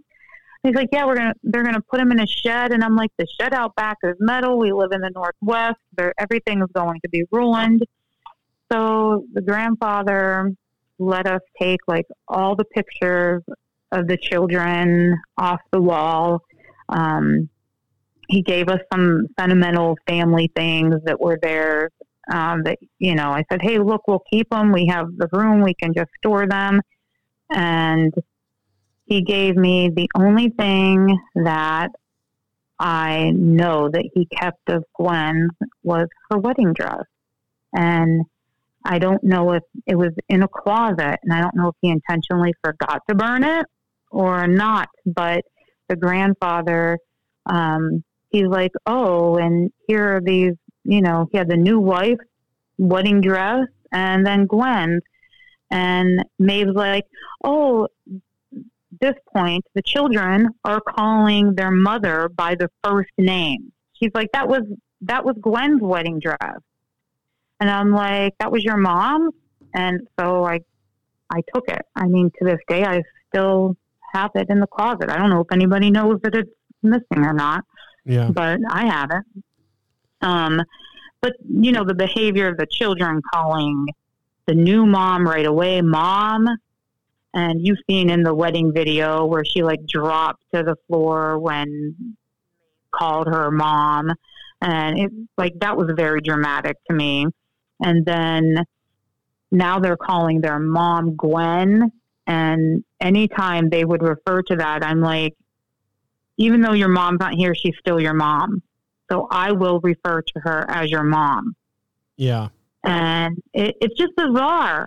He's like, yeah, they're going to put him in a shed. And I'm like, the shed out back is metal. We live in the Northwest. Everything is going to be ruined. So the grandfather let us take like all the pictures of the children off the wall. He gave us some sentimental family things that were there. I said, hey, look, we'll keep them. We have the room. We can just store them. And he gave me the only thing that I know that he kept of Gwen was her wedding dress. And I don't know if it was in a closet, and I don't know if he intentionally forgot to burn it or not, but the grandfather, he's like, oh, and here are these, he had the new wife's wedding dress and then Gwen's. And Maeve's like, oh, this point, the children are calling their mother by the first name. She's like, that was Gwen's wedding dress. And I'm like, that was your mom? And so I took it. I mean, to this day, I still have it in the closet. I don't know if anybody knows that it's missing or not, yeah, but I have it. But you know, the behavior of the children calling the new mom right away, mom. And you've seen in the wedding video where she like dropped to the floor when called her mom. And it like, that was very dramatic to me. And then now they're calling their mom Gwen. And anytime they would refer to that, I'm like, even though your mom's not here, she's still your mom. So I will refer to her as your mom. Yeah. And it's just bizarre.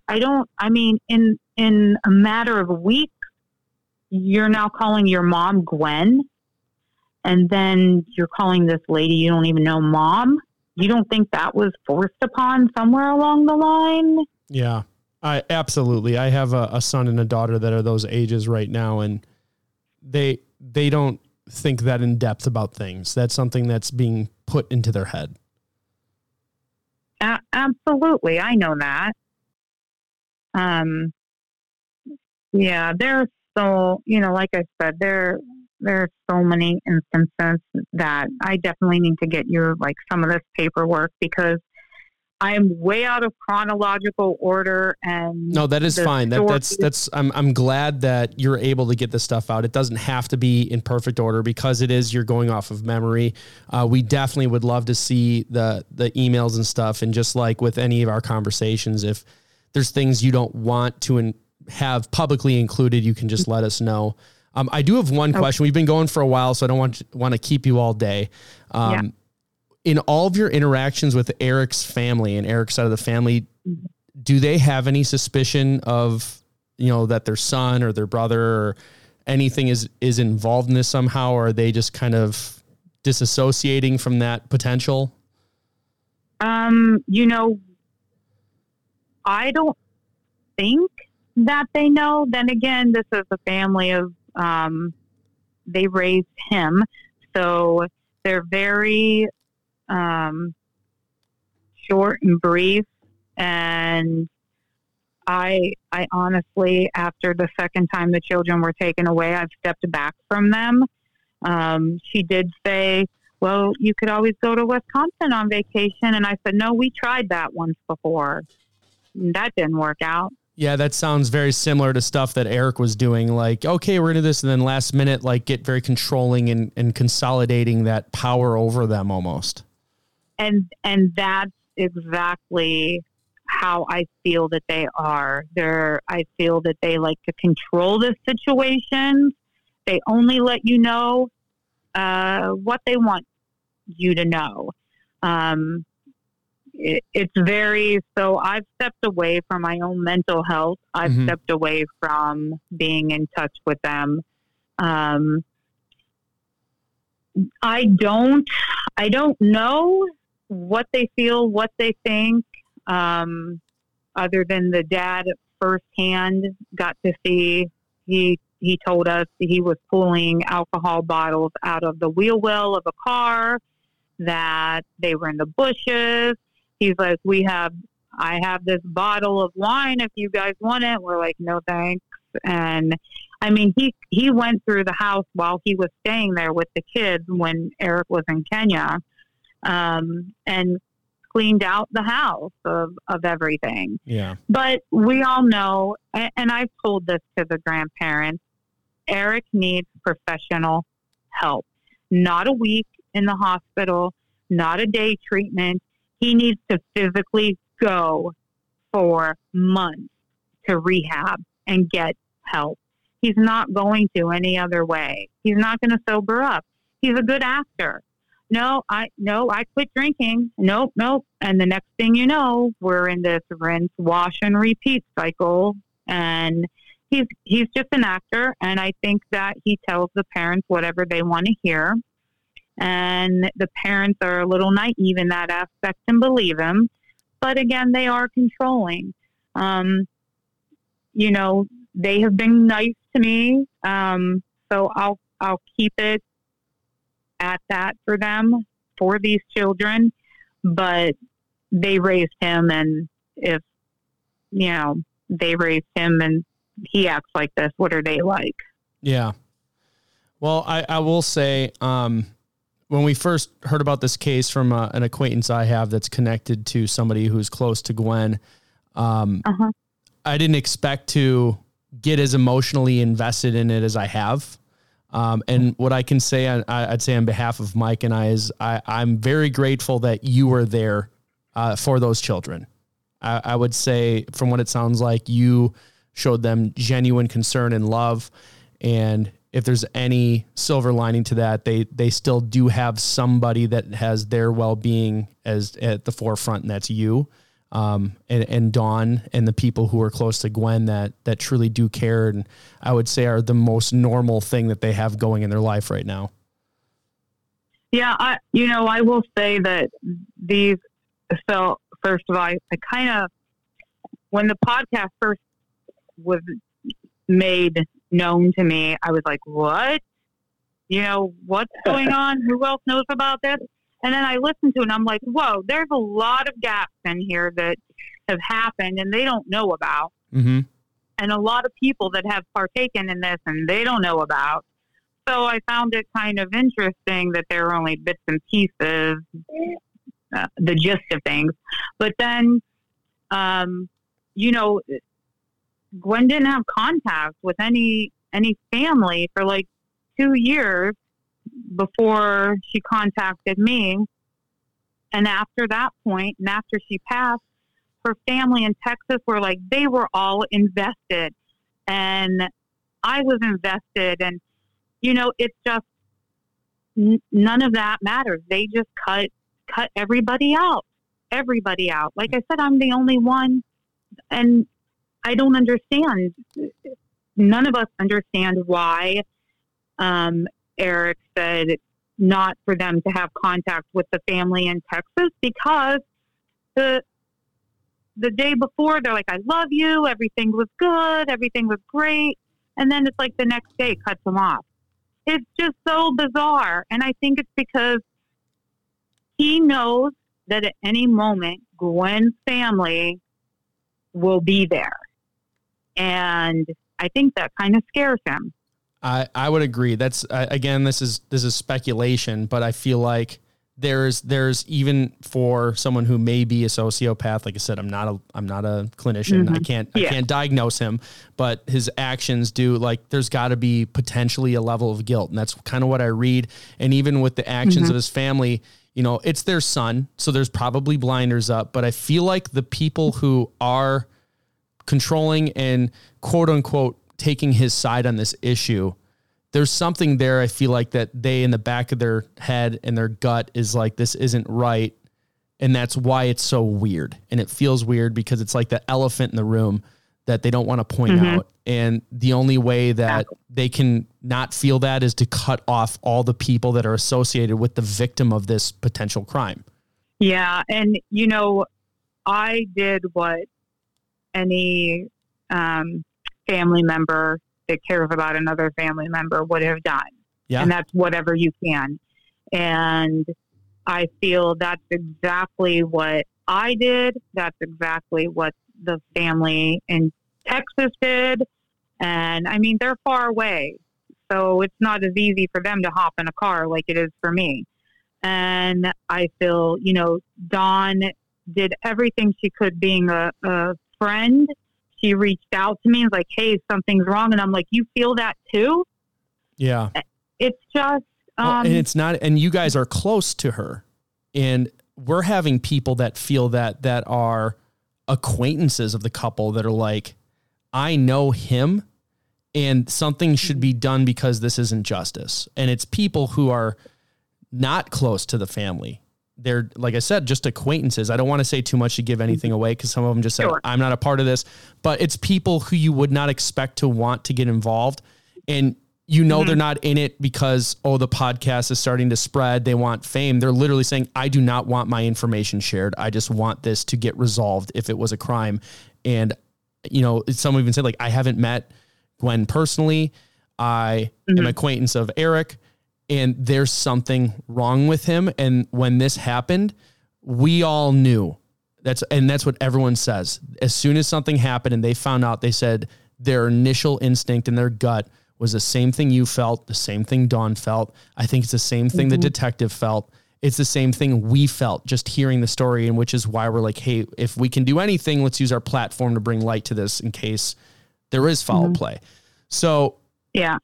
In a matter of weeks, you're now calling your mom Gwen. And then you're calling this lady you don't even know mom. You don't think that was forced upon somewhere along the line? Yeah, absolutely. I have a son and a daughter that are those ages right now. And they don't think that in depth about things. That's something that's being put into their head. Absolutely. I know that. Yeah, there's so, you know, like I said, there are so many instances that I definitely need to get your, like, some of this paperwork because I am way out of chronological order. And no, that is fine. I'm glad that you're able to get this stuff out. It doesn't have to be in perfect order because it is, you're going off of memory. We definitely would love to see the emails and stuff. And just like with any of our conversations, if there's things you don't want to have publicly included, you can just let us know. I do have one question. We've been going for a while, so I don't want to keep you all day. In all of your interactions with Eric's family and Eric's side of the family, do they have any suspicion of, you know, that their son or their brother or anything is involved in this somehow? Or are they just kind of disassociating from that potential? You know, I don't think that they know. Then again, this is a family of, they raised him. So they're very, short and brief. And I honestly, after the second time the children were taken away, I've stepped back from them. She did say, well, you could always go to Wisconsin on vacation. And I said, no, we tried that once before. And that didn't work out. Yeah, that sounds very similar to stuff that Eric was doing. Like, okay, we're into this. And then last minute, like get very controlling and consolidating that power over them almost. And that's exactly how I feel that they are. I feel that they like to control the situation. They only let you know what they want you to know. It's very, so I've stepped away from my own mental health. I've stepped away from being in touch with them. I don't know what they feel, what they think, other than the dad firsthand got to see. He told us he was pulling alcohol bottles out of the wheel well of a car, that they were in the bushes. He's like, I have this bottle of wine if you guys want it. We're like, no, thanks. And I mean, he went through the house while he was staying there with the kids when Eric was in Kenya, and cleaned out the house of everything. Yeah. But we all know, and I've told this to the grandparents, Eric needs professional help, not a week in the hospital, not a day treatment. He needs to physically go for months to rehab and get help. He's not going to any other way. He's not going to sober up. He's a good actor. No, I quit drinking. Nope. And the next thing you know, we're in this rinse, wash, and repeat cycle. And he's just an actor. And I think that he tells the parents whatever they want to hear. And the parents are a little naive in that aspect and believe him. But again, they are controlling. You know, They have been nice to me. So I'll keep it at that for them, for these children, but they raised him. And if, you know, they raised him and he acts like this, what are they like? Yeah. Well, I will say, when we first heard about this case from an acquaintance I have that's connected to somebody who's close to Gwen, I didn't expect to get as emotionally invested in it as I have. And what I can say, I'd say on behalf of Mike and I, is I'm very grateful that you were there for those children. I would say, from what it sounds like, you showed them genuine concern and love. And if there's any silver lining to that, they still do have somebody that has their well-being as at the forefront, and that's you, and Dawn and the people who are close to Gwen that truly do care. And I would say are the most normal thing that they have going in their life right now. Yeah. I will say that these, so first of all, I kind of, when the podcast first was made known to me, I was like, what? You know, what's going on? Who else knows about this? And then I listened to it and I'm like, whoa, there's a lot of gaps in here that have happened and they don't know about. Mm-hmm. And a lot of people that have partaken in this and they don't know about. So I found it kind of interesting that there were only bits and pieces, the gist of things. But then, you know, Gwen didn't have contact with any family for like 2 years before she contacted me. And after that point, and after she passed, her family in Texas were like, they were all invested. And I was invested. And, you know, it's just, none of that matters. They just cut everybody out. Like I said, I'm the only one. And I don't understand. None of us understand why Eric said not for them to have contact with the family in Texas, because the day before they're like, I love you. Everything was good. Everything was great. And then it's like the next day cuts them off. It's just so bizarre. And I think it's because he knows that at any moment, Gwen's family will be there. And I think that kind of scares him. I would agree. That's again, this is speculation, but I feel like there's even for someone who may be a sociopath, like I said, I'm not a clinician. Mm-hmm. I can't diagnose him, but his actions do, like, there's gotta be potentially a level of guilt. And that's kind of what I read. And even with the actions of his family, you know, it's their son, so there's probably blinders up, but I feel like the people who are controlling and quote unquote taking his side on this issue, there's something there. I feel like that they, in the back of their head and their gut, is like, this isn't right. And that's why it's so weird. And it feels weird because it's like the elephant in the room that they don't want to point out. And the only way that they can not feel that is to cut off all the people that are associated with the victim of this potential crime. Yeah. And, you know, I did what any family member that cares about another family member would have done. Yeah. And that's whatever you can. And I feel that's exactly what I did. That's exactly what the family in Texas did. And I mean, they're far away, so it's not as easy for them to hop in a car like it is for me. And I feel, you know, Dawn did everything she could being a friend. She reached out to me and was like, hey, something's wrong. And I'm like, you feel that too? Yeah. It's just, well, and it's not, and you guys are close to her, and we're having people that feel that are acquaintances of the couple that are like, I know him and something should be done because this isn't justice. And it's people who are not close to the family. They're, like I said, just acquaintances. I don't want to say too much to give anything away, because some of them just said, sure, I'm not a part of this, but it's people who you would not expect to want to get involved. And you know, they're not in it because, oh, the podcast is starting to spread, they want fame. They're literally saying, I do not want my information shared. I just want this to get resolved if it was a crime. And, you know, some even said, like, I haven't met Gwen personally. I am an acquaintance of Eric, and there's something wrong with him. And when this happened, we all knew. That's what everyone says. As soon as something happened and they found out, they said their initial instinct in their gut was the same thing you felt, the same thing Dawn felt. I think it's the same thing the detective felt. It's the same thing we felt just hearing the story, and which is why we're like, hey, if we can do anything, let's use our platform to bring light to this in case there is foul play. So yeah,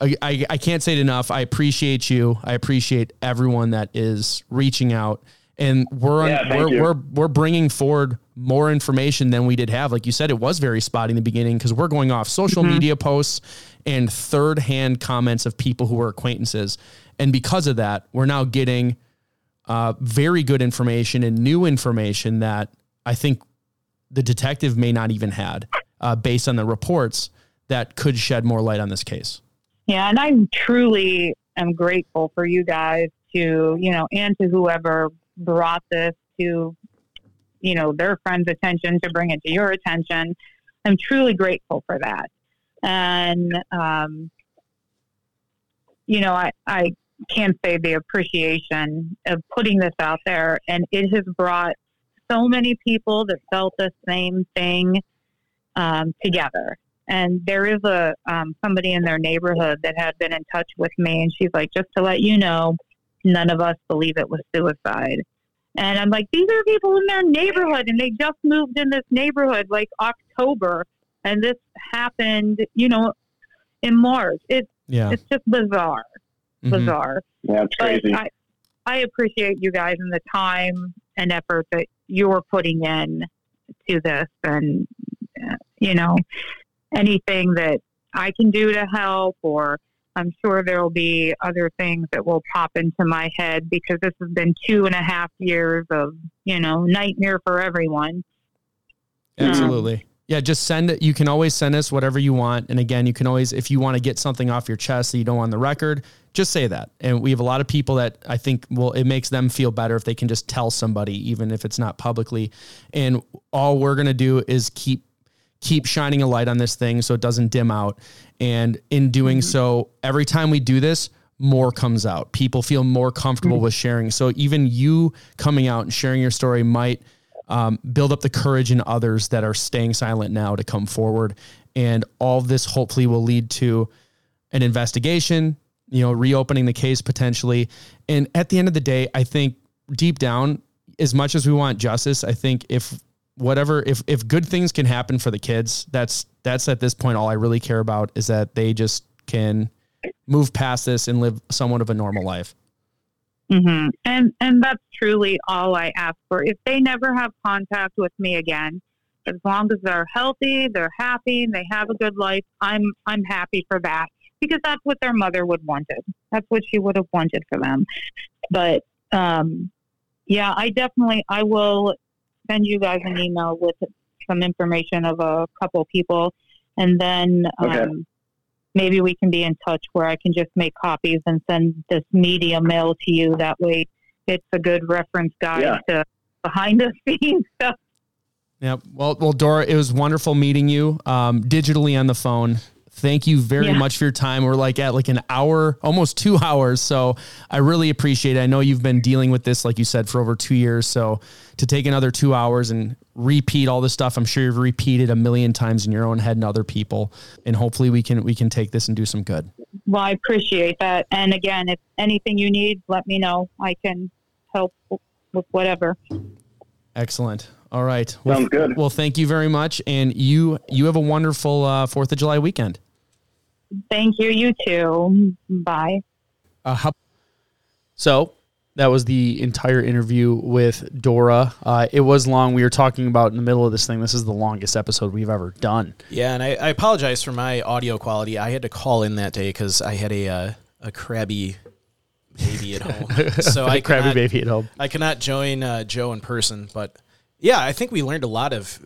I can't say it enough. I appreciate you. I appreciate everyone that is reaching out. And we're bringing forward more information than we did have. Like you said, it was very spotty in the beginning because we're going off social media posts and third-hand comments of people who were acquaintances. And because of that, we're now getting very good information and new information that I think the detective may not even had based on the reports that could shed more light on this case. Yeah, and I'm grateful for you guys to, and to whoever brought this to, their friend's attention, to bring it to your attention. I'm truly grateful for that. And, I can't say the appreciation of putting this out there. And it has brought so many people that felt the same thing together. And there is a somebody in their neighborhood that had been in touch with me, and she's like, just to let you know, none of us believe it was suicide. And I'm like, these are people in their neighborhood, and they just moved in this neighborhood like October, and this happened, in March. It's just bizarre. Bizarre. Yeah, it's crazy. I appreciate you guys and the time and effort that you're putting in to this, and anything that I can do to help, or I'm sure there will be other things that will pop into my head, because this has been 2.5 years of, nightmare for everyone. Absolutely. Yeah. Just send it. You can always send us whatever you want. And again, you can always, if you want to get something off your chest that you don't want on the record, just say that. And we have a lot of people that I think it makes them feel better if they can just tell somebody, even if it's not publicly. And all we're going to do is keep shining a light on this thing so it doesn't dim out. And in doing so, every time we do this, more comes out. People feel more comfortable with sharing. So even you coming out and sharing your story might build up the courage in others that are staying silent now to come forward. And all this hopefully will lead to an investigation, reopening the case potentially. And at the end of the day, I think deep down, as much as we want justice, I think if good things can happen for the kids, that's at this point, all I really care about is that they just can move past this and live somewhat of a normal life. And that's truly all I ask for. If they never have contact with me again, as long as they're healthy, they're happy, and they have a good life, I'm happy for that, because that's what their mother would wanted. That's what she would have wanted for them. But, I will send you guys an email with some information of a couple people, and then maybe we can be in touch where I can just make copies and send this media mail to you. That way it's a good reference guide to behind the scenes stuff. Yeah. Well, Dora, it was wonderful meeting you digitally on the phone. Thank you very much for your time. We're at an hour, almost 2 hours. So I really appreciate it. I know you've been dealing with this, like you said, for over 2 years. So to take another 2 hours and repeat all this stuff, I'm sure you've repeated a million times in your own head and other people. And hopefully we can take this and do some good. Well, I appreciate that. And again, if anything you need, let me know. I can help with whatever. Excellent. All right. Well, sounds good. Well, thank you very much. And you have a wonderful 4th of July weekend. Thank you. You too. Bye. So that was the entire interview with Dora. It was long. We were talking about in the middle of this thing. This is the longest episode we've ever done. Yeah. And I apologize for my audio quality. I had to call in that day because I had a crabby baby at home. So I cannot join Joe in person, but yeah, I think we learned a lot of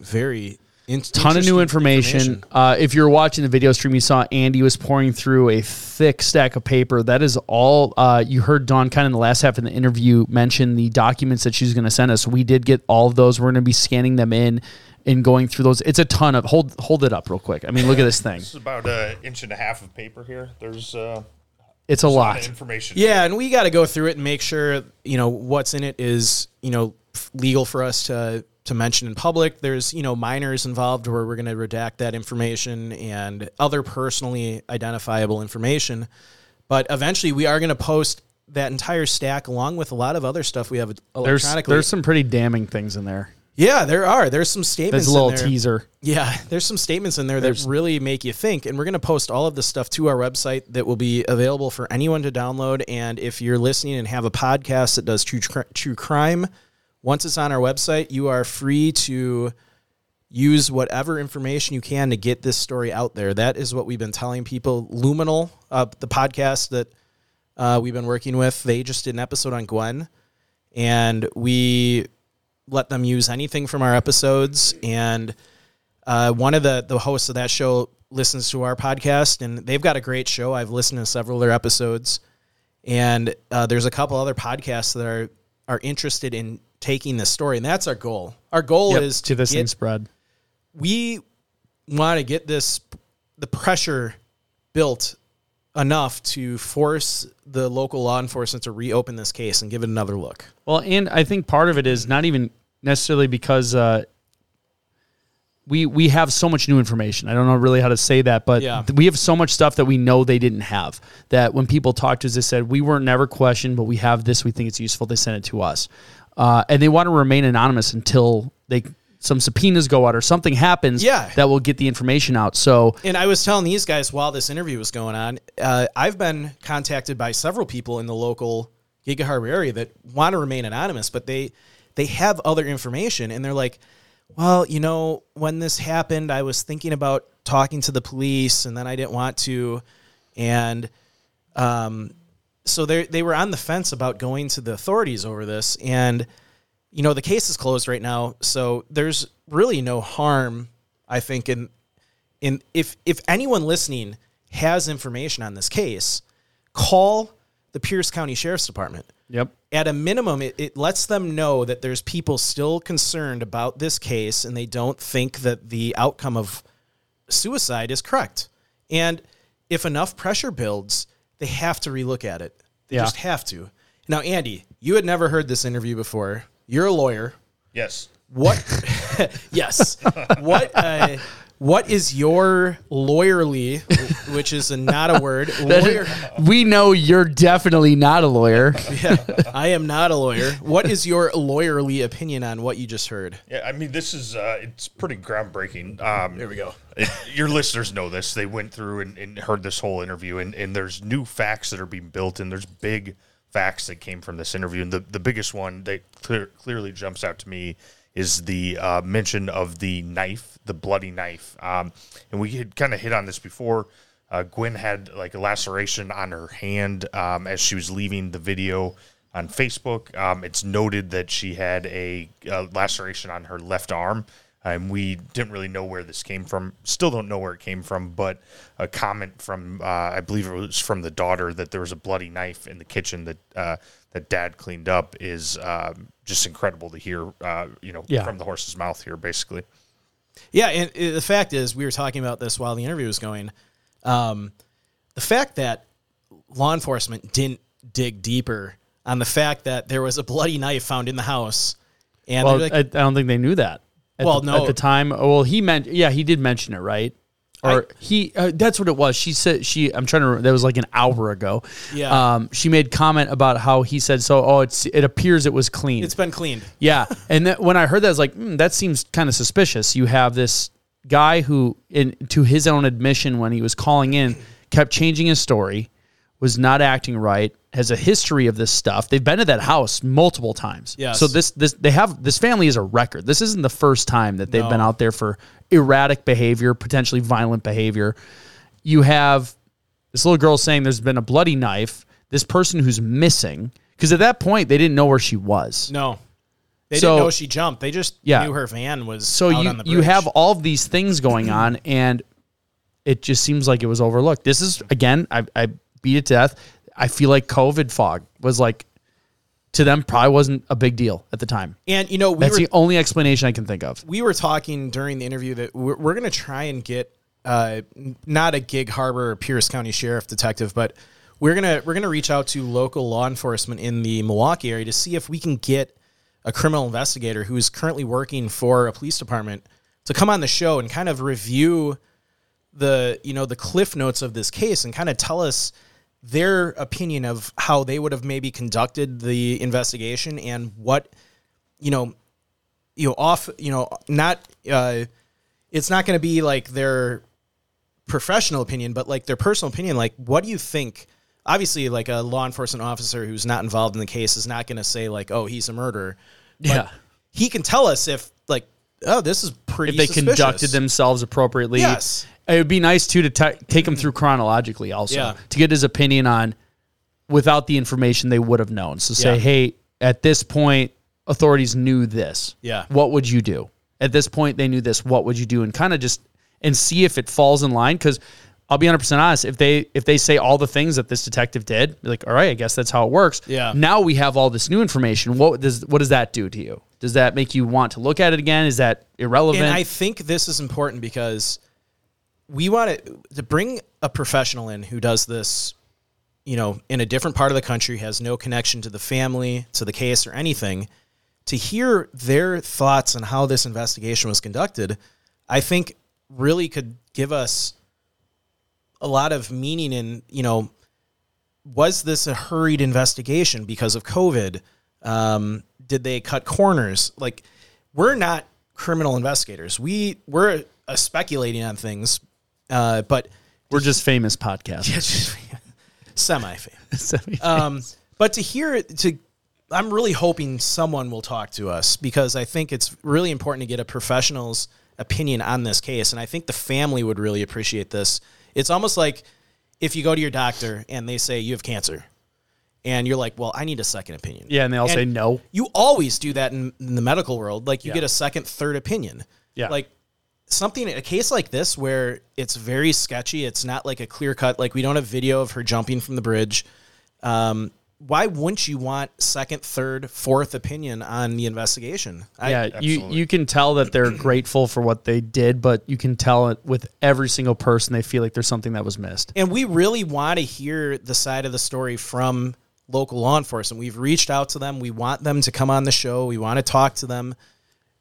ton of new information. If you're watching the video stream, you saw Andy was pouring through a thick stack of paper. That is all you heard. Dawn kind of in the last half of the interview mentioned the documents that she's going to send us. We did get all of those. We're going to be scanning them in in going through those. It's a ton of, hold it up real quick. I mean, look at this thing. This is about an inch and a half of paper here. There's it's a lot of information. Yeah, and we got to go through it and make sure, you know, what's in it is, you know, legal for us to mention in public. There's, you know, minors involved where we're going to redact that information and other personally identifiable information. But eventually we are going to post that entire stack along with a lot of other stuff we have electronically. There's some pretty damning things in there. Yeah, there are. There's some statements in there. There's a little teaser. Yeah, there's some statements in there that really make you think. And we're going to post all of this stuff to our website that will be available for anyone to download. And if you're listening and have a podcast that does true crime, once it's on our website, you are free to use whatever information you can to get this story out there. That is what we've been telling people. Luminal, the podcast that we've been working with, they just did an episode on Gwen. And we let them use anything from our episodes. And one of the hosts of that show listens to our podcast, and they've got a great show. I've listened to several of their episodes. And there's a couple other podcasts that are interested in taking this story, and that's our goal. Our goal is to this thing spread. We want to get the pressure built enough to force the local law enforcement to reopen this case and give it another look. Well, and I think part of it is not even necessarily because we have so much new information. I don't know really how to say that, but we have so much stuff that we know they didn't have, that when people talked to us, they said, we were never questioned, but we have this, we think it's useful, they sent it to us. And they want to remain anonymous until some subpoenas go out or something happens that will get the information out. So, and I was telling these guys while this interview was going on, I've been contacted by several people in the local Gig Harbor area that want to remain anonymous, but they have other information, and they're like, well, you know, when this happened, I was thinking about talking to the police, and then I didn't want to. And so they were on the fence about going to the authorities over this. And, you know, the case is closed right now, so there's really no harm, I think, in if anyone listening has information on this case, call the Pierce County Sheriff's Department. Yep. At a minimum, it lets them know that there's people still concerned about this case and they don't think that the outcome of suicide is correct. And if enough pressure builds, they have to relook at it. They just have to. Now, Andy, you had never heard this interview before. You're a lawyer. Yes. What? Yes. What is your lawyerly, which is not a word. Lawyer. We know you're definitely not a lawyer. Yeah, I am not a lawyer. What is your lawyerly opinion on what you just heard? Yeah, I mean, this is it's pretty groundbreaking. Here we go. Your listeners know this. They went through and heard this whole interview, and there's new facts that are being built, and there's big facts that came from this interview. And the biggest one that clearly jumps out to me is the mention of the knife, the bloody knife. And we had kind of hit on this before. Gwen had like a laceration on her hand as she was leaving the video on Facebook. It's noted that she had a laceration on her left arm. And we didn't really know where this came from. Still don't know where it came from, but a comment from, I believe it was from the daughter, that there was a bloody knife in the kitchen that dad cleaned up is just incredible to hear, from the horse's mouth here, basically. Yeah, and the fact is, we were talking about this while the interview was going. The fact that law enforcement didn't dig deeper on the fact that there was a bloody knife found in the house. And well, like, I don't think they knew that. At the time. Well, he meant, he did mention it, right? Or that's what it was. She said I'm trying to remember, that was like an hour ago. Yeah. She made comment about how he said, it appears it was cleaned. It's been cleaned. Yeah. And when I heard that, I was like, that seems kind of suspicious. You have this guy who, to his own admission when he was calling in, kept changing his story, was not acting right, has a history of this stuff. They've been to that house multiple times. Yes. So this family is a record. This isn't the first time that they've been out there for erratic behavior, potentially violent behavior. You have this little girl saying there's been a bloody knife, this person who's missing, because at that point they didn't know where she was. No. They didn't know she jumped. They just knew her van was out on the bridge. You have all of these things going on, and it just seems like it was overlooked. This is, again, I beat it to death. I feel like COVID fog was like to them probably wasn't a big deal at the time. And, you know, that's the only explanation I can think of. We were talking during the interview that we're going to try and get not a Gig Harbor or Pierce County Sheriff detective, but we're going to reach out to local law enforcement in the Milwaukee area to see if we can get a criminal investigator who is currently working for a police department to come on the show and kind of review the, you know, the cliff notes of this case and kind of tell us their opinion of how they would have maybe conducted the investigation and what, it's not going to be like their professional opinion, but like their personal opinion. Like, what do you think? Obviously, like a law enforcement officer who's not involved in the case is not going to say like, oh, he's a murderer. But yeah, he can tell us if like, oh, this is pretty suspicious. If they conducted themselves appropriately. Yes. It would be nice, too, to take him through chronologically also to get his opinion on without the information they would have known. So say, hey, at this point, authorities knew this. Yeah. What would you do? At this point, they knew this. What would you do? And kind of just and see if it falls in line. Because I'll be 100% honest, if they say all the things that this detective did, you're like, all right, I guess that's how it works. Yeah. Now we have all this new information. What does that do to you? Does that make you want to look at it again? Is that irrelevant? And I think this is important because we want to bring a professional in who does this, you know, in a different part of the country, has no connection to the family, to the case, or anything, to hear their thoughts on how this investigation was conducted. I think really could give us a lot of meaning in, you know, was this a hurried investigation because of COVID? Did they cut corners? Like, we're not criminal investigators. We're speculating on things. But we're just famous podcasters. Semi-famous. But I'm really hoping someone will talk to us because I think it's really important to get a professional's opinion on this case. And I think the family would really appreciate this. It's almost like if you go to your doctor and they say you have cancer and you're like, well, I need a second opinion. Yeah. And they all say no. You always do that in the medical world. Like, you get a second, third opinion. Yeah. Like, a case like this where it's very sketchy. It's not like a clear cut. Like, we don't have video of her jumping from the bridge. Why wouldn't you want second, third, fourth opinion on the investigation? You can tell that they're grateful for what they did, but you can tell it with every single person. They feel like there's something that was missed. And we really want to hear the side of the story from local law enforcement. We've reached out to them. We want them to come on the show. We want to talk to them.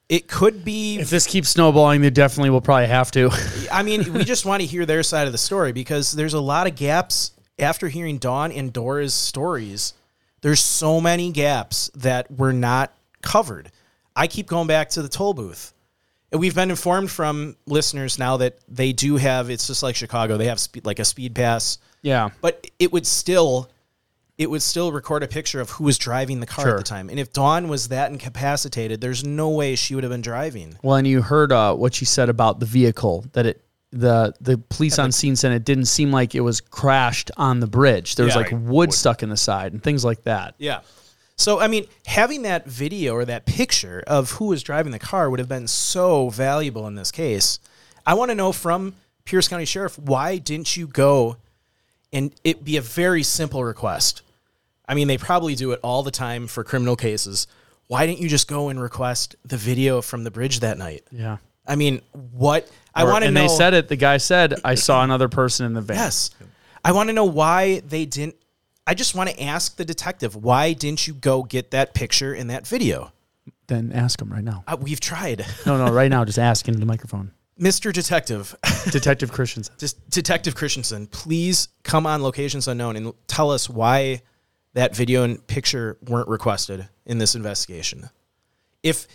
It could be, if this keeps snowballing, they definitely will probably have to. I mean, we just want to hear their side of the story because there's a lot of gaps. After hearing Dawn and Dora's stories, there's so many gaps that were not covered. I keep going back to the toll booth. And we've been informed from listeners now that they do have, it's just like Chicago, they have like a speed pass. Yeah. But it would still record a picture of who was driving the car at the time. And if Dawn was that incapacitated, there's no way she would have been driving. Well, and you heard what she said about the vehicle, that the police on scene said it didn't seem like it was crashed on the bridge. There was wood stuck in the side and things like that. Yeah. So, I mean, having that video or that picture of who was driving the car would have been so valuable in this case. I want to know from Pierce County Sheriff, why didn't you go? And it'd be a very simple request. I mean, they probably do it all the time for criminal cases. Why didn't you just go and request the video from the bridge that night? Yeah. I mean, I want to know. And they said it. The guy said, I saw another person in the van. Yes. I want to know why they didn't. I just want to ask the detective, why didn't you go get that picture in that video? Then ask him right now. We've tried. No, right now. Just ask into the microphone. Mr. Detective. Detective Christensen. Just Detective Christensen, please come on Locations Unknown and tell us why that video and picture weren't requested in this investigation. If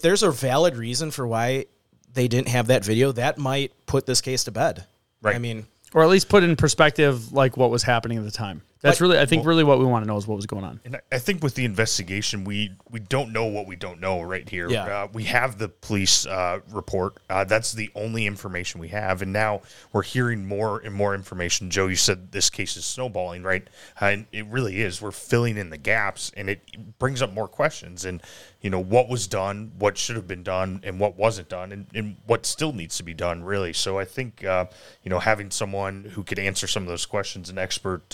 there's a valid reason for why they didn't have that video, that might put this case to bed. Right. I mean, or at least put in perspective, like what was happening at the time. That's really what we want to know is what was going on. And I think with the investigation, we don't know what we don't know right here. Yeah. We have the police report. That's the only information we have. And now we're hearing more and more information. Joe, you said this case is snowballing, right? And it really is. We're filling in the gaps, and it brings up more questions. And, you know, what was done, what should have been done, and what wasn't done, and what still needs to be done, really. So I think, having someone who could answer some of those questions, an expert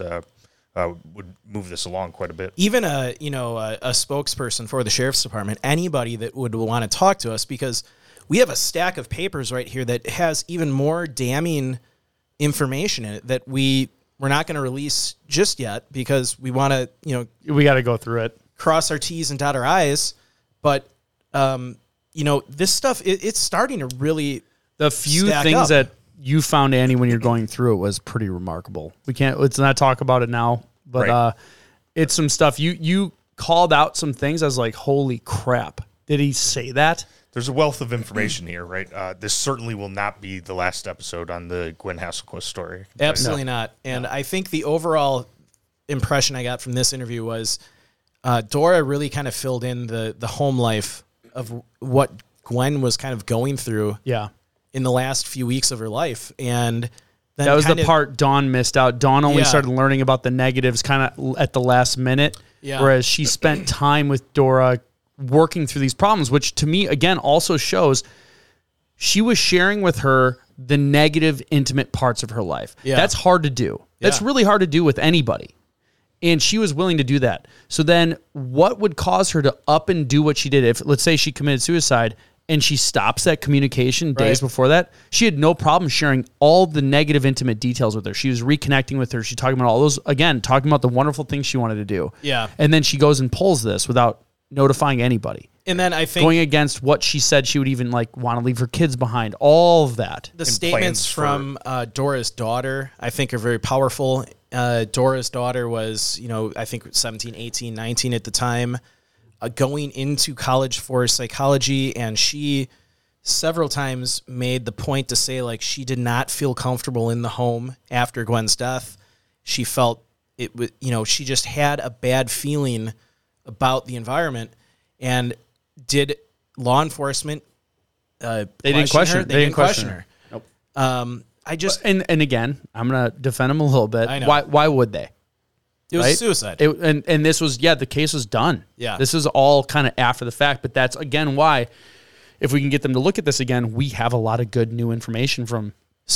would move this along quite a bit. Even a spokesperson for the sheriff's department, anybody that would want to talk to us, because we have a stack of papers right here that has even more damning information in it that we're not going to release just yet, because we want to, we got to go through it, cross our T's and dot our I's. But this stuff, it's starting to really the few things up. That you found, Andy, when you're going through it was pretty remarkable. We can't, let's not talk about it now, but right. It's some stuff you called out, some things I was like, holy crap, did he say that? There's a wealth of information here, right? This certainly will not be the last episode on the Gwen Hasselquist story. Absolutely not. And I think the overall impression I got from this interview was Dora really kind of filled in the home life of what Gwen was kind of going through in the last few weeks of her life. And that was the part Dawn missed out. Dawn only started learning about the negatives kind of at the last minute, whereas she spent time with Dora working through these problems, which to me, again, also shows she was sharing with her the negative, intimate parts of her life. Yeah. That's hard to do. Yeah. That's really hard to do with anybody. And she was willing to do that. So then what would cause her to up and do what she did? If, let's say, she committed suicide and she stops that communication days before that, she had no problem sharing all the negative, intimate details with her. She was reconnecting with her. She's talking about all those, again, talking about the wonderful things she wanted to do. Yeah. And then she goes and pulls this without notifying anybody. And then I think going against what she said, she would even want to leave her kids behind, all of that. The statements from Dora's daughter, I think, are very powerful. Dora's daughter was, I think 17, 18, 19 at the time, going into college for psychology. And she several times made the point to say, she did not feel comfortable in the home after Gwen's death. She felt it was, she just had a bad feeling about the environment. And did law enforcement They didn't question her. Nope. I just and again, I'm gonna defend him a little bit. I know. Why would they? It was suicide. And this was the case was done. Yeah. This is all kind of after the fact, but that's again why if we can get them to look at this again, we have a lot of good new information from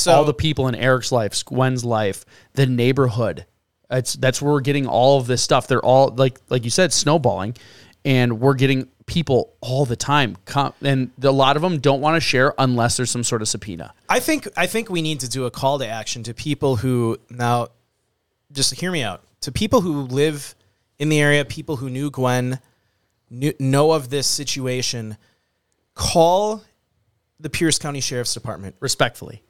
all the people in Eric's life, Gwen's life, the neighborhood. That's where we're getting all of this stuff. They're all, like you said, snowballing, and we're getting people all the time. And a lot of them don't want to share unless there's some sort of subpoena. I think we need to do a call to action to people who, now just hear me out, to people who live in the area, people who knew Gwen, know of this situation, call the Pierce County Sheriff's Department. Respectfully.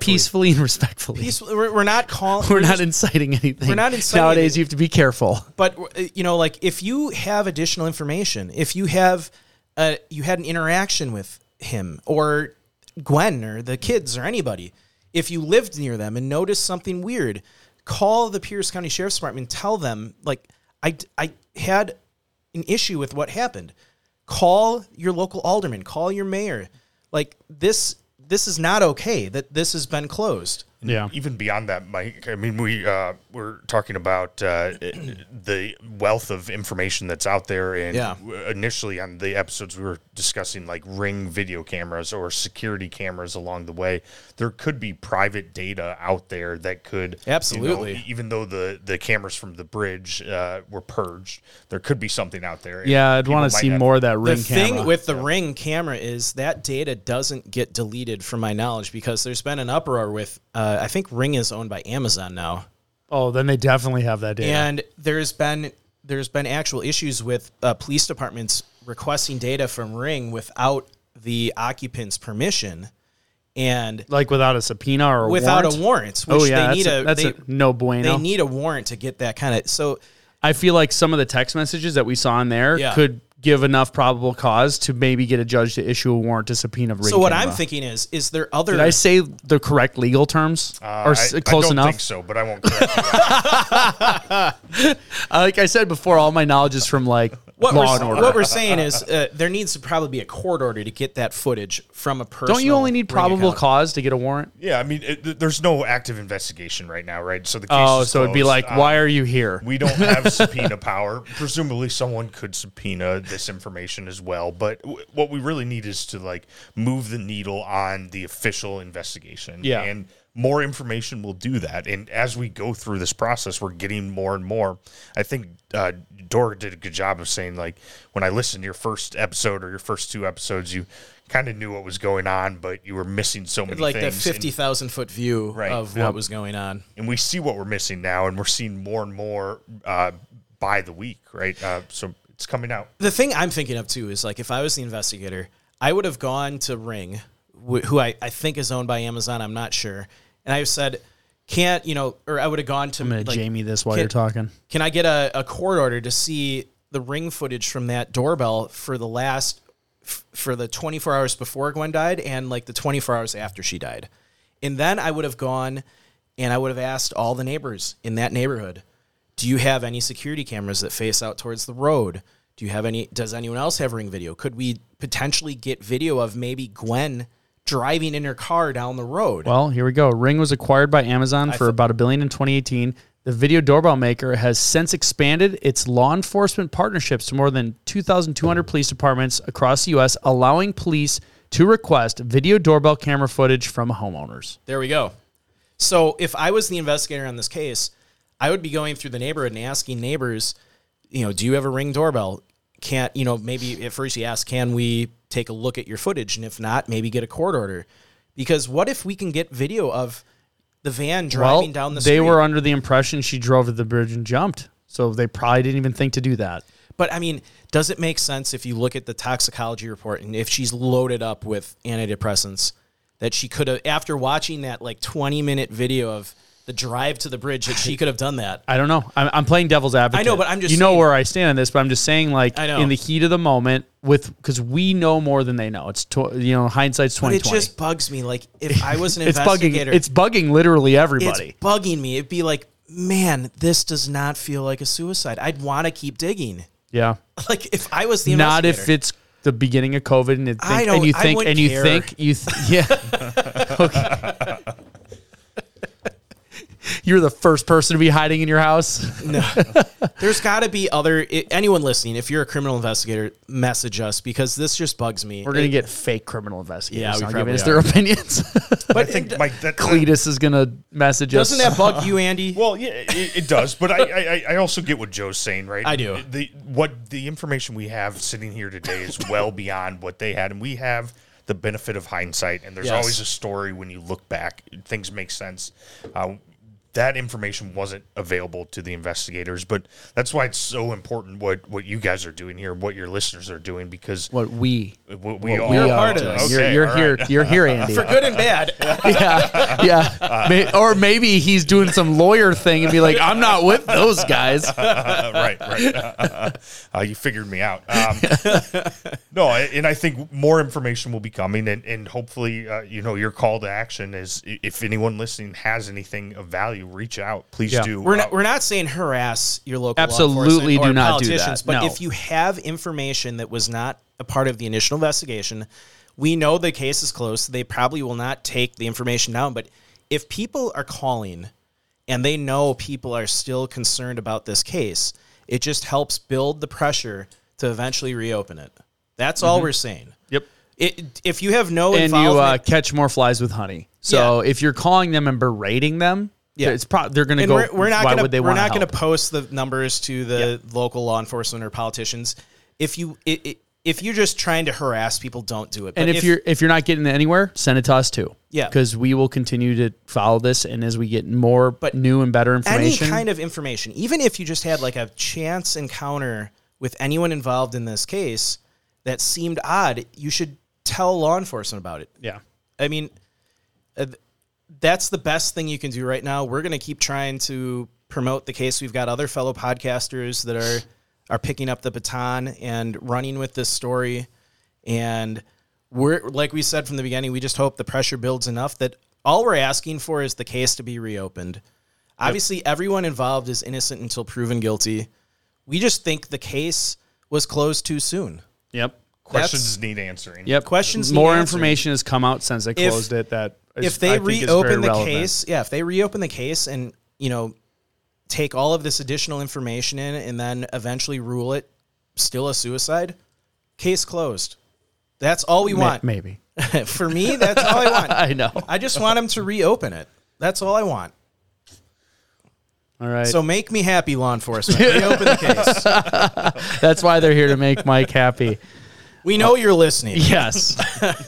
Peacefully and respectfully. We're not calling. We're not inciting anything. We're not inciting. Nowadays, you have to be careful. But, if you have additional information, if you have, you had an interaction with him or Gwen or the kids or anybody, if you lived near them and noticed something weird, call the Pierce County Sheriff's Department and tell them, I had an issue with what happened. Call your local alderman. Call your mayor. This is not okay that this has been closed. Yeah. Even beyond that, Mike, I mean, we're talking about the wealth of information that's out there. And initially on the episodes, we were discussing Ring video cameras or security cameras along the way. There could be private data out there that could. Absolutely. Even though the cameras from the bridge were purged, there could be something out there. Yeah, I'd want to see more of that Ring camera. The thing with the Ring camera is that data doesn't get deleted from my knowledge, because there's been an uproar with. I think Ring is owned by Amazon now. Oh, then they definitely have that data. And there's been actual issues with police departments requesting data from Ring without the occupant's permission, and without a subpoena or a warrant. Which no bueno. They need a warrant to get that kind of. So I feel like some of the text messages that we saw in there could give enough probable cause to maybe get a judge to issue a warrant to subpoena Ring. So what I'm thinking is there other... Did I say the correct legal terms? Close enough? I don't think so, but I won't correct you. Like I said before, all my knowledge is from law and order. What we're saying is there needs to probably be a court order to get that footage from a person. Don't you only need probable cause to get a warrant? Yeah, I mean, there's no active investigation right now, right? So the case is so closed. It'd be why are you here? We don't have subpoena power. Presumably someone could subpoena this information as well, but what we really need is to move the needle on the official investigation. Yeah. And more information will do that. And as we go through this process, we're getting more and more. I think Dora did a good job of saying, like, when I listened to your first episode or your first two episodes, you kind of knew what was going on, but you were missing so many things. Like that 50,000-foot view of what was going on. And we see what we're missing now, and we're seeing more and more by the week, right? So it's coming out. The thing I'm thinking of, too, is, like, if I was the investigator, I would have gone to Ring, who I think is owned by Amazon. I'm not sure. And I said, can't, you know, or I would have gone to... I'm going to Jamie this while you're talking. Can I get a court order to see the Ring footage from that doorbell for the 24 hours before Gwen died and like the 24 hours after she died? And then I would have gone and I would have asked all the neighbors in that neighborhood, do you have any security cameras that face out towards the road? Do you have any, does anyone else have Ring video? Could we potentially get video of maybe Gwen driving in her car down the road? Well, here we go. Ring was acquired by Amazon for about $1 billion in 2018. The video doorbell maker has since expanded its law enforcement partnerships to more than 2,200 police departments across the U.S., allowing police to request video doorbell camera footage from homeowners. There we go. So if I was the investigator on this case, I would be going through the neighborhood and asking neighbors, you know, do you have a Ring doorbell? Can't, you know, maybe at first you ask, can we take a look at your footage? And if not, maybe get a court order. Because what if we can get video of the van driving down the street? They were under the impression she drove to the bridge and jumped. So they probably didn't even think to do that. But, I mean, does it make sense if you look at the toxicology report and if she's loaded up with antidepressants, that she could have, after watching that, like, 20-minute video of the drive to the bridge, that she could have done that? I don't know. I'm playing devil's advocate. I know, but I'm just saying, know where I stand on this, but I'm just saying, like, in the heat of the moment, because we know more than they know. It's hindsight's 20/20. It just bugs me. Like, if I was an investigator, it's bugging literally everybody. It's bugging me. It'd be like, man, this does not feel like a suicide. I'd want to keep digging. Yeah. Like, if I was the investigator. Not if it's the beginning of COVID and you think, yeah. Okay. You're the first person to be hiding in your house. No, there's got to be anyone listening. If you're a criminal investigator, message us because this just bugs me. We're gonna get fake criminal investigators. Yeah, we probably their opinions. But I think Mike, Cletus is gonna message us. Doesn't that bug you, Andy? Well, yeah, it does. But I also get what Joe's saying, right? I do. The information we have sitting here today is well beyond what they had, and we have the benefit of hindsight. And there's always a story when you look back; things make sense. That information wasn't available to the investigators, but that's why it's so important what you guys are doing here, what your listeners are doing, because we are part of this. Okay, you're here. Right. You're here, Andy, for good and bad. Yeah. Or maybe he's doing some lawyer thing and be like, I'm not with those guys. Right. You figured me out. No, and I think more information will be coming, and hopefully, your call to action is if anyone listening has anything of value, reach out, please do. We're not saying harass your local law enforcement or politicians, but if you have information that was not a part of the initial investigation, we know the case is closed. They probably will not take the information down, but if people are calling and they know people are still concerned about this case, it just helps build the pressure to eventually reopen it. That's all we're saying. Yep. If you have no involvement... And you catch more flies with honey. So if you're calling them and berating them, they're going to go, we're not going to post the numbers to the local law enforcement or politicians. If you're just trying to harass people, don't do it. But and if you're not getting anywhere, send it to us too. Yeah. Because we will continue to follow this, and as we get more new and better information... Any kind of information, even if you just had like a chance encounter with anyone involved in this case that seemed odd, you should tell law enforcement about it. Yeah. I mean... that's the best thing you can do right now. We're going to keep trying to promote the case. We've got other fellow podcasters that are picking up the baton and running with this story. And we're, like we said from the beginning, we just hope the pressure builds enough that all we're asking for is the case to be reopened. Yep. Obviously, everyone involved is innocent until proven guilty. We just think the case was closed too soon. Yep. Questions need answering. Yep. More information has come out since they closed it that... If they reopen the case, and, you know, take all of this additional information in and then eventually rule it still a suicide, case closed. That's all we want. Maybe. For me, that's all I want. I know. I just want them to reopen it. That's all I want. All right. So make me happy, law enforcement. Reopen the case. That's why they're here, to make Mike happy. We know you're listening. Yes.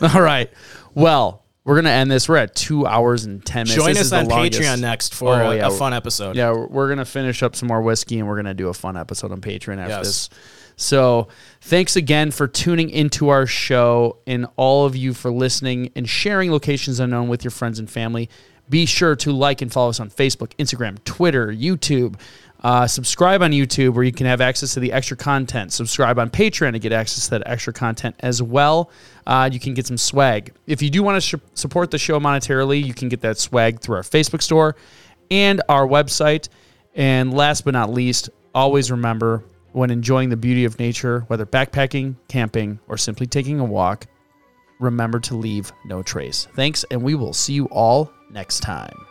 All right. Well, we're going to end this. We're at 2 hours and 10 minutes. Join us on Patreon next for a fun episode. Yeah, we're going to finish up some more whiskey, and we're going to do a fun episode on Patreon after this. So thanks again for tuning into our show, and all of you for listening and sharing Locations Unknown with your friends and family. Be sure to like and follow us on Facebook, Instagram, Twitter, YouTube. Subscribe on YouTube, where you can have access to the extra content. Subscribe on Patreon to get access to that extra content as well. You can get some swag. If you do want to support the show monetarily, you can get that swag through our Facebook store and our website. And last but not least, always remember, when enjoying the beauty of nature, whether backpacking, camping, or simply taking a walk, remember to leave no trace. Thanks, and we will see you all next time.